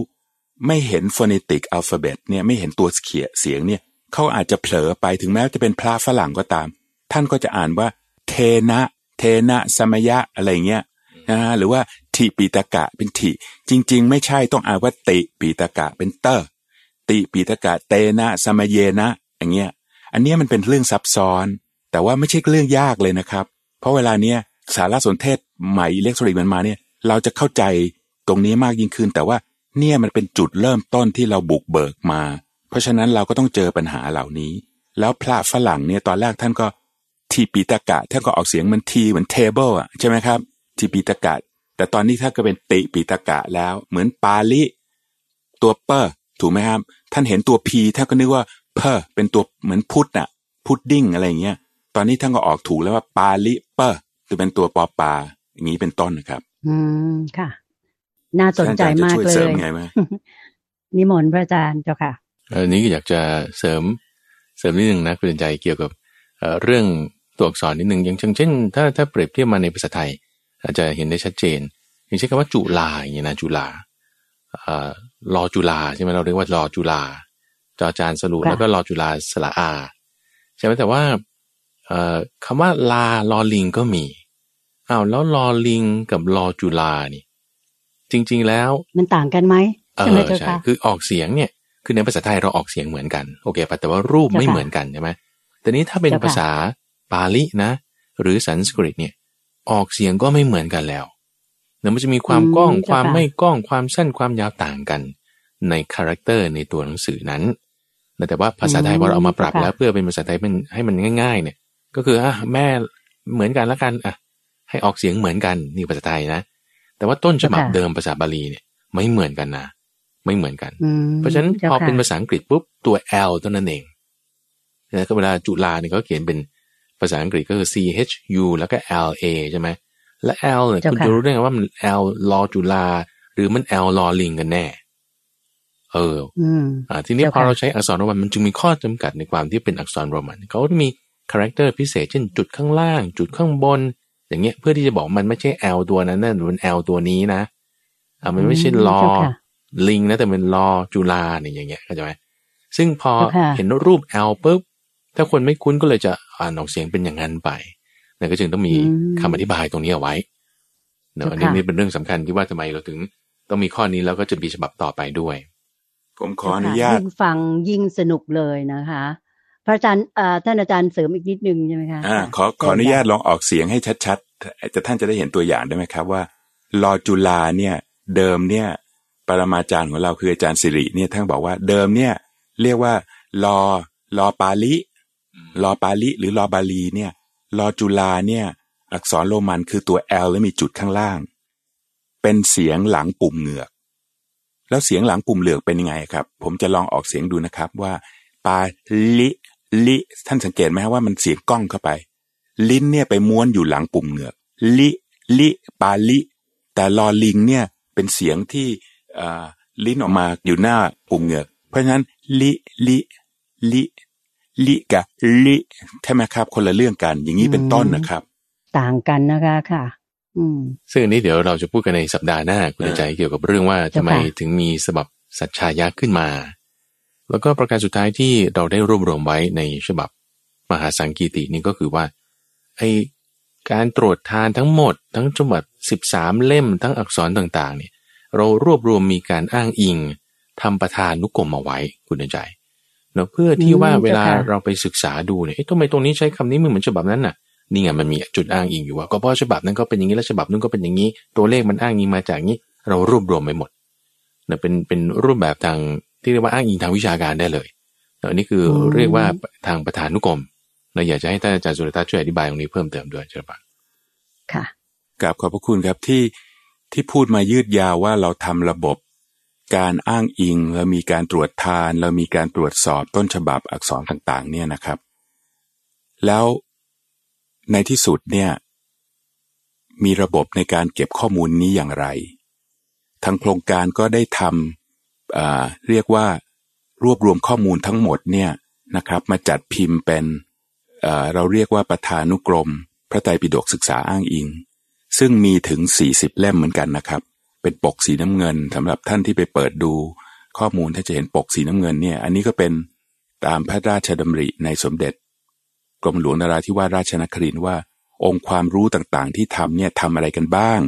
ไม่เห็นฟอนิติกอัลฟาเบตเนี่ยไม่เห็นตัวเขียเสียงเนี่ยเขาอาจจะเผลอไปถึงแม้จะเป็นพระฝรั่งก็ตามท่านก็จะอ่านว่าเทนะเทนะสมยะอะไรเงี้ยนะหรือว่าทิปีตกะเป็นทิจริงๆไม่ใช่ต้องอ่านว่าติปีตกะเป็นเตอร์ติปีตกะเตนะสมเยนะอย่างเงี้ยอันเนี้ยมันเป็นเรื่องซับซ้อนแต่ว่าไม่ใช่เรื่องยากเลยนะครับเพราะเวลาเนี้ยสารสนเทศใหม่อิเล็กทรอนิกส์มันมาเนี่ยเราจะเข้าใจตรงนี้มากยิ่งขึ้นแต่ว่าเนี่ยมันเป็นจุดเริ่มต้นที่เราบุกเบิกมาเพราะฉะนั้นเราก็ต้องเจอปัญหาเหล่านี้แล้วพระฝรั่งเนี่ยตอนแรกท่านก็ทีปีตกะท่านก็ออกเสียงมันทีเหมือนเทเบิลอ่ะใช่ไหมครับทีปีตกะแต่ตอนนี้ท่านก็เป็นติปีตกะแล้วเหมือนปาลิตัวเปอร์ถูกไหมครับท่านเห็นตัวพีท่านก็นึกว่าเพอเป็นตัวเหมือนพุดอ่ะพุดดิ้งอะไรอย่างเงี้ยตอนนี้ท่านก็ออกถูกแล้วว่าปาลิเปอร์จะเป็นตัวปอปาอย่างนี้เป็นต้นนะครับอืมค่ะน่าสนใจมากเลยนิมนต์พระอาจารย์เจ้าค่ะอันนี้อยากจะเสริมเสริมนิดนึงนะคุณสนใจเกี่ยวกับเรื่องตัวอักษรนิดนึงอย่างเช่นถ้าถ้าเปรียบเทียบมาในภาษาไทยอาจจะเห็นได้ชัดเจนอย่างเช่นคำว่าจุฬาอย่างนี้นะจุฬาอ่าลอจุฬาใช่ไหมเราเรียกว่าลอจุฬาจอจานสรุแล้วก็ลอจุฬาสระอาใช่ไหมแต่ว่าคำว่าลาลอลิงก็มีอ้าวแล้วลอลิงกับลอจุฬานี่จริงๆแล้วมันต่างกันไหมเออใช่คือออกเสียงเนี่ยคือในภาษาไทยเราออกเสียงเหมือนกันโอเคป่ะแต่ว่ารูปไม่เหมือนกันใช่ไหมแต่นี้ถ้าเป็นภาษาปาลีนะหรือสันสกฤตเนี่ยออกเสียงก็ไม่เหมือนกันแล้วแล้วมันจะมีความก้องความไม่ก้องความสั้นความยาวต่างกันในคาแรคเตอร์ในตัวหนังสือนั้นแต่ว่าภาษาไทยพอเราเอามาปรับแล้วเพื่อเป็นภาษาไทยมันให้มันง่ายๆเนี่ยก็คืออ่ะแม่เหมือนกันละกันอ่ะให้ออกเสียงเหมือนกันนี่ภาษาไทยนะแต่ว่าต้นฉบับเดิมภาษาบาลีเนี่ยไม่เหมือนกันนะไม่เหมือนกันเพราะฉะนั้นพอเป็นภาษาอังกฤษปุ๊บตัว L ตัวนั้นเองแล้วก็เวลาจุฬาเนี่ยเขาเขียนเป็นภาษาอังกฤษก็คือ C H U แล้วก็ L A ใช่ไหมและ L เนี่ยคุณจะรู้ได้ไงว่ามัน L ลอจุฬาหรือมัน L ลอลิงกันแน่เอออ่าทีนี้พอเราใช้อักษรโรมันมันจึงมีข้อจำกัดในความที่เป็นอักษรโรมันเขาจะมีคาแรคเตอร์พิเศษเช่นจุดข้างล่างจุดข้างบนอย่างเงี้ยเพื่อที่จะบอกมันไม่ใช่ L ตัวนั้นนะมัน L ตัวนี้นะอ่ามันไม่ใช่ลอลิงนะแต่เป็นลอจุฬาเนี่ยอย่างเงี้ยเข้าใจไหมซึ่งพอ okay. เห็นรูป L ปุ๊บถ้าคนไม่คุ้นก็เลยจะอ่านออกเสียงเป็นอย่างนั้นไปนั่นก็จึงต้องมี mm. คำอธิบายตรงนี้เอาไว้ okay. เนอะอันนี้นี่เป็นเรื่องสำคัญที่ว่าทำไมเราถึงต้องมีข้อนี้แล้วก็จะมีฉบับต่อไปด้วยผมขอ okay. อนุญาตยิ่งฟังยิ่งสนุกเลยนะคะพระอาจารย์ท่านอาจารย์เสริมอีกนิดนึงใช่ไหมคะอ่าขอขออนุญาตลองออกเสียงให้ชัดๆจะท่านจะได้เห็นตัวอย่างได้ไหมครับว่าลอจุฬาเนี่ยเดิมเนี่ยปรมาจารย์ของเราคืออาจารย์สิริเนี่ยท่านบอกว่าเดิมเนี่ยเรียกว่าลอลอปาลิลอปาลิหรือลอบาลีเนี่ยลอจุฬาเนี่ยอักษรโรมันคือตัว L แล้วมีจุดข้างล่างเป็นเสียงหลังปุ่มเหงือกแล้วเสียงหลังปุ่มเหงือกเป็นยังไงครับผมจะลองออกเสียงดูนะครับว่าปาลิลิท่านสังเกตไหมว่ามันเสียงก้องเข้าไปลิ้นเนี่ยไปม้วนอยู่หลังปุ่มเหงือกลิลิปาลิแต่ลอลิงเนี่ยเป็นเสียงที่ลิ้นออกมาอยู่หน้าปุ่มเหงือกเพราะฉะนั้นลิลิลิลิกะลิใช่ไหมครับคนละเรื่องกันอย่างนี้เป็นต้นนะครับ ต่างกันนะคะค่ะซึ่งอันนี้เดี๋ยวเราจะพูดกันในสัปดาห์หน้าคุณใจเกี่ยวกับเรื่องว่าทำไมถึงมีฉบับสัจฉายะขึ้นมาแล้วก็ประการสุดท้ายที่เราได้รวบรวมไว้ในฉบับมหาสังคีตินี่ก็คือว่าไอการตรวจทานทั้งหมดทั้งฉบับสิบสามเล่มทั้งอักษรต่างๆเนี่ยเรารวบรวมมีการอ้างอิงทำประธานนุกรมเอาไว้คุณใจเนาะเพื่อที่ว่าเวลาเราไปศึกษาดูเนี่ยทำไมตรงนี้ใช้คำนี้มันเหมือนฉบับนั้นน่ะนี่ไงมันมีจุดอ้างอิงอยู่ว่าก็เพราะฉบับนั้นก็เป็นอย่างนี้และฉบับนั้นก็เป็นอย่างนี้ตัวเลขมันอ้างอิงมาจากนี้เรารวบรวมไปหมดนะเป็นเป็นรูปแบบทางที่เรียกว่าอ้างอิงทางวิชาการได้เลยอันนี้คือเรียกว่าทางประธานุกรมเราอยากจะให้ท่านอาจารย์สุรทัศน์ช่วยอธิบายตรงนี้เพิ่มเติมด้วยเชิญครับค่ะกราบขอบพระคุณครับที่ที่พูดมายืดยาวว่าเราทำระบบการอ้างอิงเรามีการตรวจทานเรามีการตรวจสอบต้นฉบับอักษรต่างๆเนี่ยนะครับแล้วในที่สุดเนี่ยมีระบบในการเก็บข้อมูลนี้อย่างไรทางโครงการก็ได้ทำเอ่อเรียกว่ารวบรวมข้อมูลทั้งหมดเนี่ยนะครับมาจัดพิมพ์เป็น เอ่อ เราเรียกว่าประธานุกรมพระไตรปิฎกศึกษาอ้างอิงซึ่งมีถึงสี่สิบเล่มเหมือนกันนะครับเป็นปกสีน้ำเงินสำหรับท่านที่ไปเปิดดูข้อมูลถ้าจะเห็นปกสีน้ำเงินเนี่ยอันนี้ก็เป็นตามพระราชดำริในสมเด็จกรมหลวงนราธิวาสราชนครินทร์ว่าองค์ความรู้ต่างๆที่ทำเนี่ยทำอะไรกันบ้าง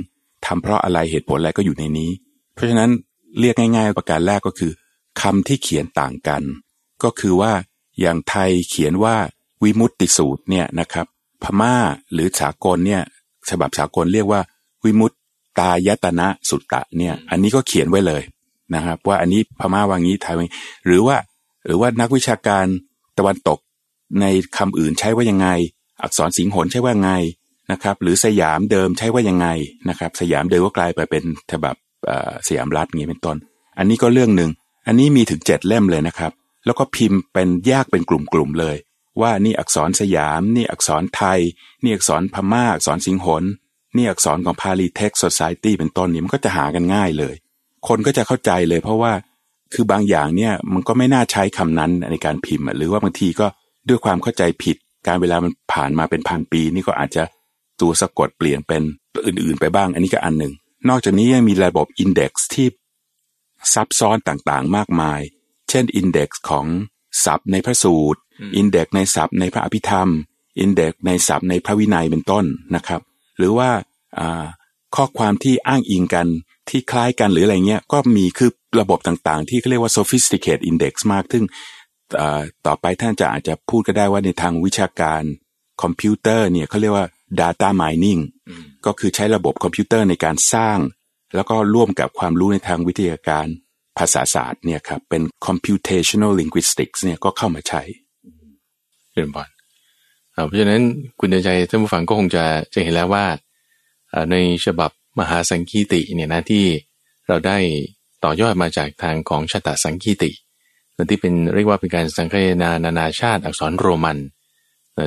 ทำเพราะอะไรเหตุผลอะไรก็อยู่ในนี้เพราะฉะนั้นเรียกง่ายๆประการแรกก็คือคำที่เขียนต่างกันก็คือว่าอย่างไทยเขียนว่าวิมุตติสูตรเนี่ยนะครับพม่าหรือสากลเนี่ยฉบับสากลเรียกว่าวิมุตตายตนะสุตตะเนี่ยอันนี้ก็เขียนไว้เลยนะครับว่าอันนี้พม่าว่างี้ไทยว่างี้หรือว่าหรือว่านักวิชาการตะวันตกในคำอื่นใช้ว่ายังไงอักษรสิงหนใช้ว่าไงนะครับหรือสยามเดิมใช้ว่ายังไงนะครับสยามเดิมก็กลายไปเป็นฉบับสยามรัฐอย่างนี้เป็นต้นอันนี้ก็เรื่องนึงอันนี้มีถึงเจ็ดเล่มเลยนะครับแล้วก็พิมพ์เป็นแยกเป็นกลุ่มๆเลยว่านี่อักษรสยามนี่อักษรไทยนี่อักษรพม่าอักษรสิงหนนี่อักษรของ Pali Text Society เป็นต้นนี้มันก็จะหากันง่ายเลยคนก็จะเข้าใจเลยเพราะว่าคือบางอย่างเนี่ยมันก็ไม่น่าใช้คำนั้นในการพิมพ์หรือว่าบางทีก็ด้วยความเข้าใจผิดการเวลามันผ่านมาเป็นพันปีนี่ก็อาจจะตัวสะกดเปลี่ยนเป็นอื่นๆไปบ้างอันนี้ก็อันหนึ่งนอกจากนี้ยังมีระบบอินเด็กซ์ที่ซับซ้อนต่างๆมากมายเช่นอินเด็กซ์ของศัพท์ในพระสูตรอินเด็กซ์ในศัพท์ในพระอภิธรรมอินเด็กซ์ในศัพท์ในพระวินัยเป็นต้นนะครับหรือว่าข้อความที่อ้างอิงกันที่คล้ายกันหรืออะไรเงี้ยก็มีคือระบบต่างๆที่เขาเรียกว่า sophisticated index มากซึ่งต่อไปท่านจะอาจจะพูดก็ได้ว่าในทางวิชาการคอมพิวเตอร์เนี่ยเขาเรียกว่า data mining ก็คือใช้ระบบคอมพิวเตอร์ในการสร้างแล้วก็ร่วมกับความรู้ในทางวิทยาการภาษาศาสตร์เนี่ยครับเป็น computational linguistics เนี่ยก็เข้ามาใช้เรียนบอลเพราะฉะนั้นคุณใจท่านผู้ฟังก็คงจะจะเห็นแล้วว่าในฉบับมหาสังคีติเนี่ยนะที่เราได้ต่อยอดมาจากทางของชาตะสังคีติที่เป็นเรียกว่าเป็นการสังคายนานานาชาติอักษรโรมัน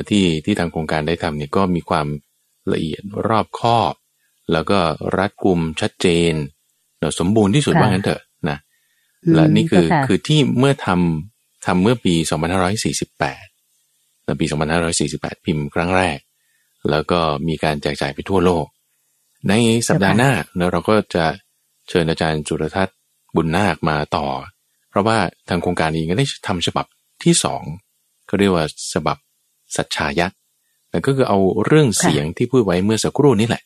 ที่ที่ทางโครงการได้ทำเนี่ยก็มีความละเอียดรอบคอบแล้วก็รัดกุมชัดเจนสมบูรณ์ที่สุดว่างั้นเถอะนะและนี่คือคือที่เมื่อทำทำเมื่อปีสองพันห้าร้อยสี่สิบแปดในปีสองพันห้าร้อยสี่สิบแปดพิมพ์ครั้งแรกแล้วก็มีการแจกจ่ายไปทั่วโลกในสัปดาห์หน้าเราก็จะเชิญอาจารย์จุรทัศน์บุญนาคมาต่อเพราะว่าทางโครงการเองก็ได้ทำฉบับที่สองเขาเรียกว่าฉบับสัจฉายะนั่นก็คือเอาเรื่องเสียงที่พูดไว้เมื่อสักครู่นี้แหละ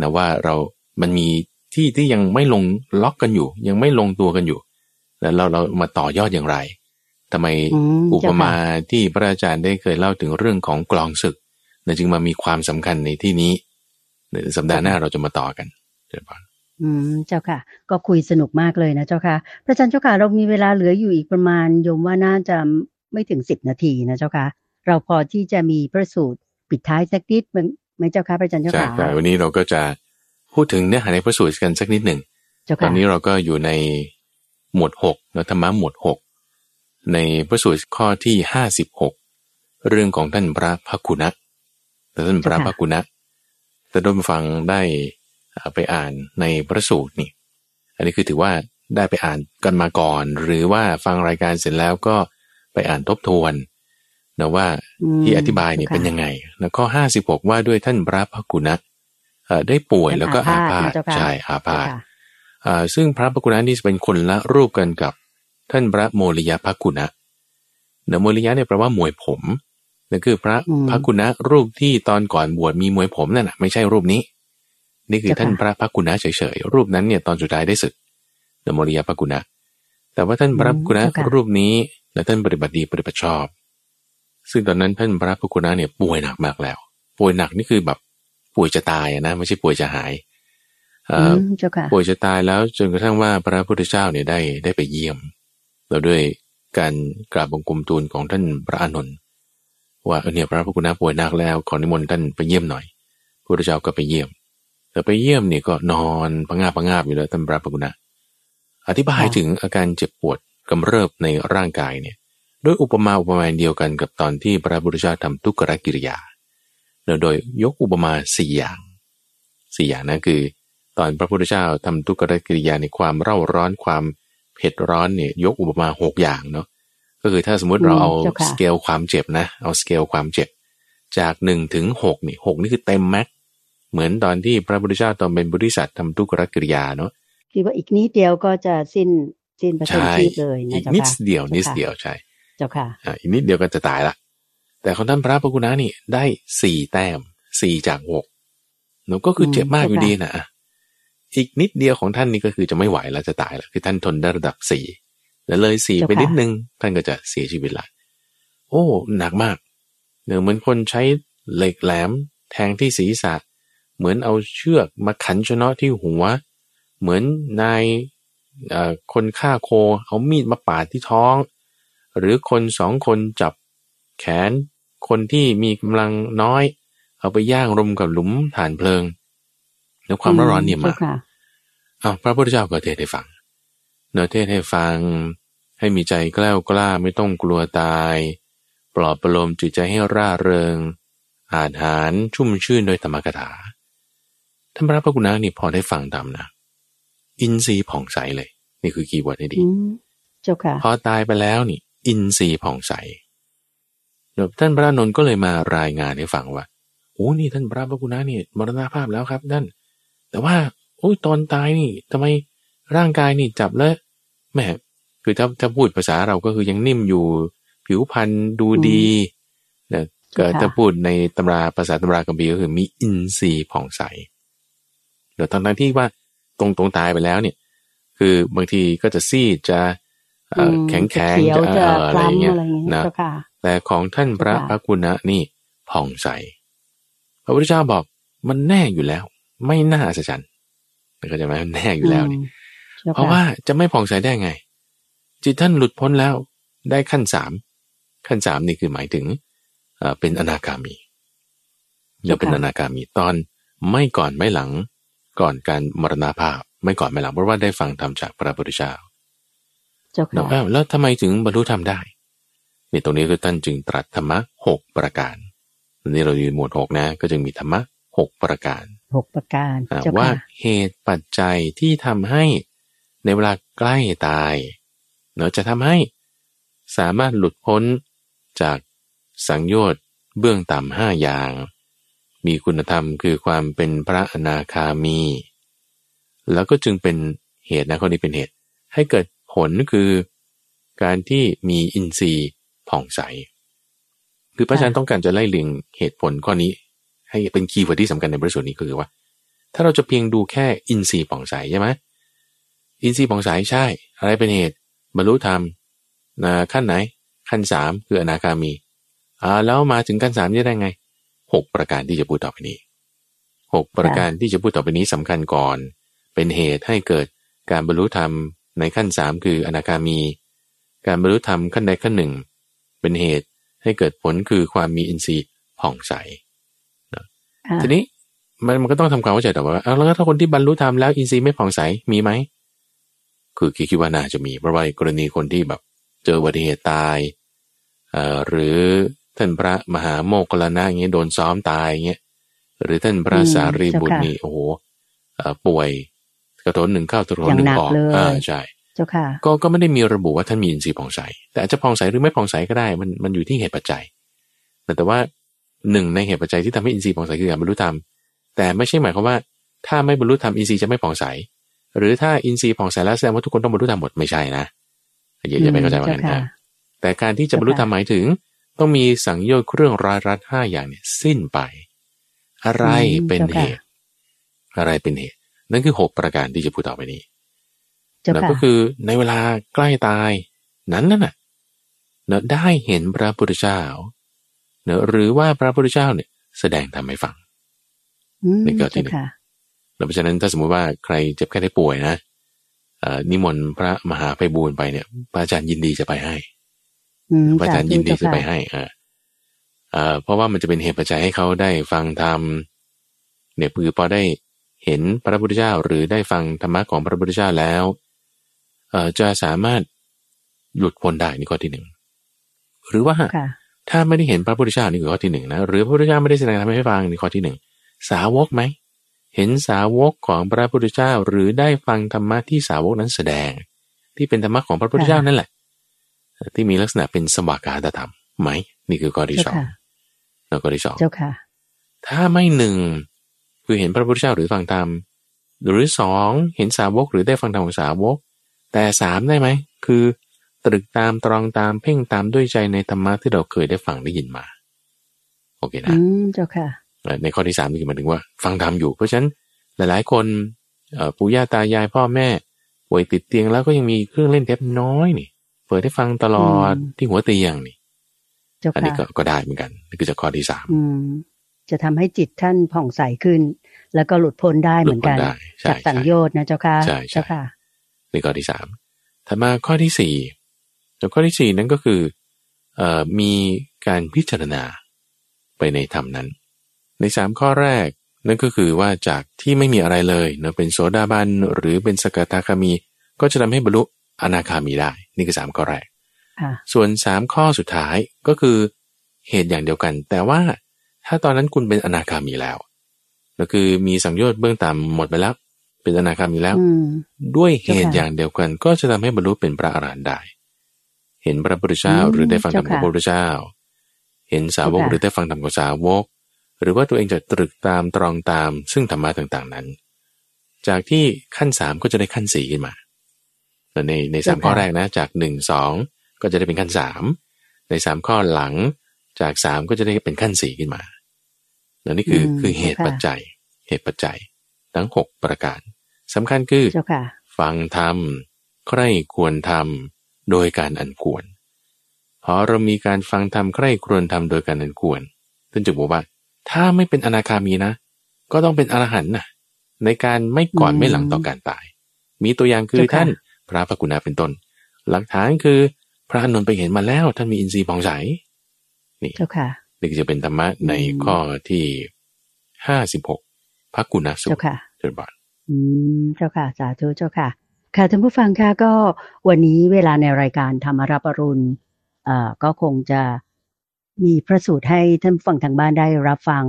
นะว่าเรามันมีที่ที่ยังไม่ลงล็อกกันอยู่ยังไม่ลงตัวกันอยู่แล้วเราเรามาต่อยอดอย่างไรทำไมอุปมาที่พระอาจารย์ได้เคยเล่าถึงเรื่องของกลองศึกนั่นจึงมามีความสำคัญในที่นี้สัปดาห์หน้าเราจะมาต่อกันเดี๋ยวก่อนอืมเจ้าค่ะก็คุยสนุกมากเลยนะเจ้าค่ะพระอาจารย์เจ้าค่ะเรามีเวลาเหลืออยู่อีกประมาณโยมว่าน่าจะไม่ถึงสิบนาทีนะเจ้าค่ะเราพอที่จะมีพระสูตรปิดท้ายสักนิดไหมเจ้าค่ะพระอาจารย์เจ้าค่ะใช่วันนี้เราก็จะพูดถึงเนื้อหาในพระสูตรกันสักนิดหนึ่งตอนนี้เราก็อยู่ในหมวดหกแล้วธรรมะหมวดหกในพระสูตรข้อที่ห้าสิบหกเรื่องของท่านพระภักขุณะท่านพระภักขุณะแต่โดยฟังได้ไปอ่านในพระสูตรนี่อันนี้คือถือว่าได้ไปอ่านกันมาก่อนหรือว่าฟังรายการเสร็จแล้วก็ไปอ่านทบทวน นะว่าที่อธิบายเนี่ยเป็นยังไงแล้วข้อห้าสิบหกว่าด้วยท่านพระภักกุณะได้ป่วยแล้วก็อาพาธใช่อาพาธซึ่งพระภักกุณะนี่เป็นคนละรูปกันกับท่านพระโมริยะภักกุณะเนื้อโมริยะเนี่ยแปลว่ามวยผมนั่นคือพระภักกุณะรูปที่ตอนก่อนบวชมีมวยผมนั่นนะไม่ใช่รูปนี้นี่คือท่านพระภักกุณะเฉยๆรูปนั้นเนี่ยตอนสุดท้ายได้สึกเนื้อโมริยะภักกุณะแต่ว่าท่านพระภักกุณะรูปนี้และท่านปฏิบัติดีปฏิบัติชอบซึ่งตอนนั้นท่านพระภักกุณะเนี่ยป่วยหนักมากแล้วป่วยหนักนี่คือแบบป่วยจะตายนะไม่ใช่ป่วยจะหายป่วยจะตายแล้วจนกระทั่งว่าพระพุทธเจ้าเนี่ยได้ได้ไปเยี่ยมเราด้วยการกราบบังคมทูลของท่านพระอานนท์ว่าเออเนี่ยพระภักกุณะป่วยหนักแล้วขอนิมนต์ท่านไปเยี่ยมหน่อยพระพุทธเจ้าก็ไปเยี่ยมแต่ไปเยี่ยมเนี่ยก็นอนพะงาบพะงาบอยู่แล้วท่านพระภักกุณะอธิบายถึงอาการเจ็บปวดกำเริบในร่างกายเนี่ยด้วยอุปมาอุปไมยเดียวกันกับตอนที่พระพุทธเจ้าทำทุกขกิริยาโดยยกอุปมาสี่อย่างสี่อย่างนะคือตอนพระพุทธเจ้าทำทุกขกิริยาในความเร่าร้อนความเผ็ดร้อนเนี่ยยกอุปมาหกอย่างเนาะก็คือถ้าสมมติเราเอาสเกลความเจ็บนะเอาสเกลความเจ็บจากหนึ่งถึงหกนี่หกนี่คือเต็มแม็กเหมือนตอนที่พระพุทธเจ้าตอนเป็นบริษัททำทุกขกิริยาเนาะคิดว่าอีกนิดเดียวก็จะสิ้นสิ้นประสิทธิภาพเลยนะจ๊ะค่ะนิดเดียวนิดเดียวใช่เจ้าค่ะอ่าอีกนิดเดียวก็จะตายละแต่ของท่านพระภักกุณะนี่ได้สี่แต้มสี่จากหกหนูก็คือเจ็บมากอยู่ดีนะอีกนิดเดียวของท่านนี่ก็คือจะไม่ไหวแล้วจะตายแล้วคือท่านทนได้ระดับสี่แล้วเลยสี่ไปนิดนึงท่านก็จะเสียชีวิตละโอ้หนักมากเนื่องเหมือนคนใช้เหล็กแหลมแทงที่ศีรษะเหมือนเอาเชือกมาขันชนะที่หัวเหมือนนายคนฆ่าโคเอามีดมาปาดที่ท้องหรือคนสองคนจับแขนคนที่มีกำลังน้อยเอาไปย่างรมกับหลุมถ่านเพลิงแล้วความร้อนเนี่ยมาอ้าวพระพุทธเจ้าก็เทศให้ฟังเนรเทศให้ฟังให้มีใจแกล้วกล้าไม่ต้องกลัวตายปลอบประโลมจิตใจให้ร่าเริงอาจหารชุ่มชื่นโดยธรรมกถาท่านพระภักกุณะนี่พอได้ฟังตามนะอินทรีย์ผ่องใสเลยนี่คือคีย์เวิร์ดให้ดีเจ้าค่ะพอตายไปแล้วนี่อินทรีย์ผ่องใสเดี๋ยวท่านพระอานนท์ก็เลยมารายงานให้ฟังว่าโอ้นี่ท่านพระภักกุณะนี่มรณภาพแล้วครับท่านแต่ว่าโอ้ยตอนตายนี่ทำไมร่างกายนี่จับแล้วแม่คือถ้าถ้าพูดภาษาเราก็คือยังนิ่มอยู่ผิวพรรณดูดีนะก็ถ้าพูดในตำราภาษาตำรากัมพีก็คือมีอินทรีย์ผ่องใสเดี๋ยวตอนนั้นที่ว่าตรงตรงตายไปแล้วเนี่ยคือบางทีก็จะซีดจะแข็งแข็งจะอะไรอย่างเงี้ยนะแต่ของท่านพระภักกุณะนี่ผ่องใสพระพุทธเจ้าบอกมันแน่อยู่แล้วไม่น่าอัศจรรย์เข้าใจไหมมันแน่อยู่แล้วนี่เพราะว่าจะไม่ผ่องใสได้ไงจิตท่านหลุดพ้นแล้วได้ขั้นสามขั้นสามนี่คือหมายถึงเป็นอนาคามีจะเป็นอนาคามีตอนไม่ก่อนไม่หลังก่อนการมรณภาพไม่ก่อนไม่หลังเพราะว่าได้ฟังธรรมจากพระพุทธเจ้าแล้วทำไมถึงบรรลุธรรมได้นี่ตรงนี้คือท่านจึงตรัสธรรมะหกประการตอนนี้เราอยู่หมวดหกนะก็จึงมีธรรมะหกประการหกประการว่าเหตุปัจจัยที่ทำให้ในเวลาใกล้ตายเราจะทำให้สามารถหลุดพ้นจากสังโยชน์เบื้องต่ำห้าอย่างมีคุณธรรมคือความเป็นพระอนาคามีแล้วก็จึงเป็นเหตุนะข้อนี้เป็นเหตุให้เกิดผลคือการที่มีอินทรีย์ผ่องใสคือพระอาจารย์ต้องการจะไล่เลียงเหตุผลข้อนี้ให้เป็นคีย์เวิร์ดที่สำคัญในบริสูตรนี้ก็คือว่าถ้าเราจะเพียงดูแค่อินทรีย์ผ่องใสใช่ไหมอินทรีย์ผ่องใสใช่อะไรเป็นเหตุบรรลุธรรมขั้นไหนขั้นสามคืออนาคามีอ่าแล้วมาถึงขั้นสามได้ไงหกประการที่จะพูดต่อไปนี้หกประการที่จะพูดต่อไปนี้สำคัญก่อนเป็นเหตุให้เกิดการบรรลุธรรมในขั้นสามคืออนาคามีการบรรลุธรรมขั้นใดขั้นหนึ่งเป็นเหตุให้เกิดผลคือความมีอินทรีย์ผ่องใสทีนี้มันมันก็ต้องทำความเข้าใจแต่ว่าแล้วถ้าคนที่บรรลุธรรมแล้วอินทรีย์ไม่ผ่องใสมีไหมคือคิดว่าน่าจะมีเพราะว่ากรณีคนที่แบบเจออุบัติเหตุตายเอ่อหรือท่านพระมหาโมคคัลลานะอย่างเงี้ยโดนซ้อมตายอย่างเงี้ยหรือท่านพระสารีบุตรนี่โอ้โหป่วยกระโถนหนึ่งเข้าตรวจหนึ่งออกอ่าใช่เจ้าค่ะก็ก็ไม่ได้มีระบุว่าท่านมีอินทรีย์ผ่องใสแต่อาจจะผ่องใสหรือไม่ผ่องใสก็ได้มันมันอยู่ที่เหตุปัจจัย แต่ว่าหนึ่งในเหตุปัจจัยที่ทำให้อินทรีย์ผ่องใสคือการบรรลุธรรมแต่ไม่ใช่หมายความว่าถ้าไม่บรรลุธรรมอินทรีย์จะไม่ผ่องใสหรือถ้าอินทรีย์ผ่องใสแล้วแสดงว่าทุกคนต้องบรรลุธรรมหมดไม่ใช่นะอย่าอย่าไปเข้าใจว่าอย่างนั้นแต่การที่จะบรรลุธรรมหมายถึงต้องมีสังโยชน์เครื่องร้ายรัดห้าอย่างเนี่ยสิ้นไปอะไรเป็นเหตุอะไรเป็นเหตุนั่นคือหกประการที่จะพูดต่อไปนี้แล้วก็คือในเวลาใกล้ตายนั้นน่ะเนอะได้เห็นพระพุทธเจ้าเนอะหรือว่าพระพุทธเจ้าเนี่ยแสดงธรรมให้ฟังนี่เกิดที่นี่แล้วเพราะฉะนั้นถ้าสมมติว่าใครเจ็บแค่ได้ป่วยนะนิมนต์พระมหาไพบูลย์ไปเนี่ยพระอาจารย์ยินดีจะไปให้พระอาจารย์ยินดีจะไปให้อ่าอ่าเพราะว่ามันจะเป็นเหตุปัจจัยให้เขาได้ฟังธรรมเนี่ยคือพอได้เห็นพระพุทธเจ้าหรือได้ฟังธรรมะของพระพุทธเจ้าแล้วเอ่อจะสามารถหลุดพ้นได้นี่ข้อที่หนึ่งหรือว่าถ้าไม่ได้เห็นพระพุทธเจ้านี่คือข้อที่หนึ่งนะหรือพระพุทธเจ้าไม่ได้แสดงธรรมให้ฟังนี่ข้อที่หนึ่งสาวกไหมเห็นสาวกของพระพุทธเจ้าหรือได้ฟังธรรมะที่สาวกนั้นแสดงที่เป็นธรรมะของพระพุทธเจ้านั่นแหละที่มีลักษณะเป็นสวากาตธรรมไหมนี่คือข้อที่สองแล้วข้อที่สองถ้าไม่หนึ่งคือเห็นพระพุทธเจ้าหรือฟังธรรมหรือสองเห็นสาวกหรือได้ฟังธรรมของสาวกแต่สามได้ไหมคือตรึกตามตรองตามเพ่งตามด้วยใจในธรรมะที่เราเคยได้ฟังได้ยินมาโอเคนะเจ้าค่ะในข้อที่สามนี่หมายถึงว่าฟังธรรมอยู่เพราะฉะนั้นหลายๆคนปู่ย่าตายายพ่อแม่ป่วยติดเตียงแล้วก็ยังมีเครื่องเล่นเทปน้อยนี่เปิดให้ฟังตลอดที่หัวเตียงนี่อันนี้ก็ได้เหมือนกันนี่คือจากข้อที่สามจะทำให้จิตท่านผ่องใสขึ้นแล้วก็หลุดพ้นได้เหมือนกันจากสังโยชน์นะเจ้าค่ะเจ้าค่ะนี่ข้อที่สามถัดมาข้อที่สี่แล้วข้อที่สี่นั้นก็คือมีการพิจารณาไปในธรรมนั้นในสามข้อแรกนั่นก็คือว่าจากที่ไม่มีอะไรเลยเนาะเป็นโสดาบันหรือเป็นสกทาคามีก็จะทำให้บรรลุอนาคามีได้นี่คือสามข้อแรกส่วนสามข้อสุดท้ายก็คือเหตุอย่างเดียวกันแต่ว่าถ้าตอนนั้นคุณเป็นอนาคามีแล้วก็คือมีสังโยชน์เบื้องต่ำหมดไปแล้วเป็นอนาคามีแล้วด้วยเหตุอย่างเดียวกันก็จะทำให้บรรลุเป็นพระอรหันต์ได้เห็นพระพุทธเจ้าหรือได้ฟังธรรมของพระพุทธเจ้าเห็นสาวกหรือได้ฟังธรรมของสาวกหรือว่าตัวเองจะตรึกตามตรองตามซึ่งธรรมะต่างๆนั้นจากที่ขั้นสามก็จะได้ขั้นสี่ขึ้นมาในในสามข้อแรกนะจากหนึ่ง สองก็จะได้เป็นขั้นสามในสามข้อหลังจากสามก็จะได้เป็นขั้นสี่ขึ้นมาแล้วนี่คือคือเหตุปัจจัยเหตุปัจจัยทั้งหกประการสำคัญคือฟังธรรมใคร่ควรธรรมโดยการอันควรพอเรามีการฟังธรรมใคร่ควรธรรมโดยการอันควรท่านจึงบอกว่าถ้าไม่เป็นอนาคามีนะก็ต้องเป็นอรหันต์นะในการไม่ก่อนไม่หลังต่อการตายมีตัวอย่างคือท่านพระภกุณาเป็นต้นหลักฐานคือพระอานนท์ไปเห็นมาแล้วท่านมีอินทรีย์ผ่องใสนี่เจ้าค่ะนี่จะเป็นธรรมะในข้อที่ห้าสิบหกภกุณสูตรเจ้าค่ะเชิญบานอืมเจ้าค่ะสาธุเจ้าค่ะค่ะท่านผู้ฟังค่ะก็วันนี้เวลาในรายการธรรมรับอรุณเอ่อก็คงจะมีพระสูตรให้ท่านฟังทางบ้านได้รับฟัง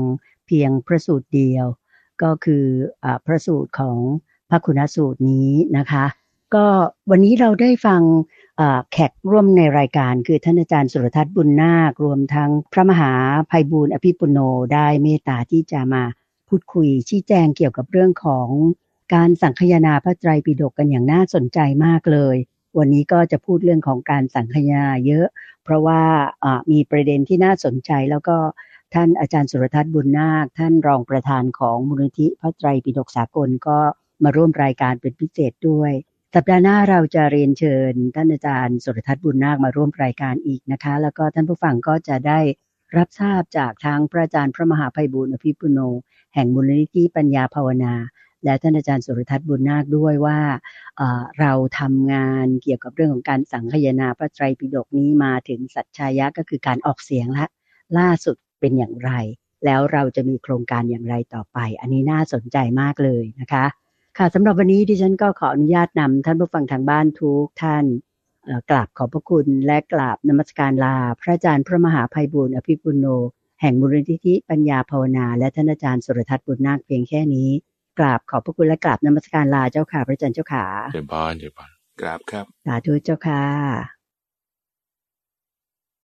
เพียงพระสูตรเดียวก็คือพระสูตรของภกุณสูตรนี้นะคะก็วันนี้เราได้ฟังแขกร่วมในรายการคือท่านอาจารย์สุรทัศน์บุญนาครวมทั้งพระมหาไพบูลย์อภิปุโนได้เมตตาที่จะมาพูดคุยชี้แจงเกี่ยวกับเรื่องของการสังคายนาพระไตรปิฎกกันอย่างน่าสนใจมากเลยวันนี้ก็จะพูดเรื่องของการสังคายนาเยอะเพราะว่ามีประเด็นที่น่าสนใจแล้วก็ท่านอาจารย์สุรทัศน์บุญนาคท่านรองประธานของมูลนิธิพระไตรปิฎกสากลก็มาร่วมรายการเป็นพิเศษด้วยสัปดาห์หน้าเราจะเรียนเชิญท่านอาจารย์สุรทัศน์บุญนาคมาร่วมรายการอีกนะคะแล้วก็ท่านผู้ฟังก็จะได้รับทราบจากทางพระอาจารย์พระมหาไพบูลย์อภิปุโนแห่งมูลนิธิปัญญาภาวนาและท่านอาจารย์สุรทัศน์บุญนาคด้วยว่าเราทำงานเกี่ยวกับเรื่องของการสังคายนาพระไตรปิฎกนี้มาถึงสัจชายะก็คือการออกเสียงละล่าสุดเป็นอย่างไรแล้วเราจะมีโครงการอย่างไรต่อไปอันนี้น่าสนใจมากเลยนะคะค่ะสำหรับวันนี้ดิฉันก็ขออนุญาตนำท่านผู้ฟังทางบ้านทุกท่านกราบขอบพระคุณและกราบนมัสการลาพระอาจารย์พระมหาไพบูลย์อภิปุโนแห่งมูลนิธิปัญญาภาวนาและท่านอาจารย์สุรทัศน์บุญนาคเพียงแค่นี้กราบขอบพระคุณและกราบนมัสการลาเจ้าค่ะพระอาจารย์เจ้าค่ะเจ้าบ้านเจ้าบ้านกราบครับสาธุเจ้าค่ะ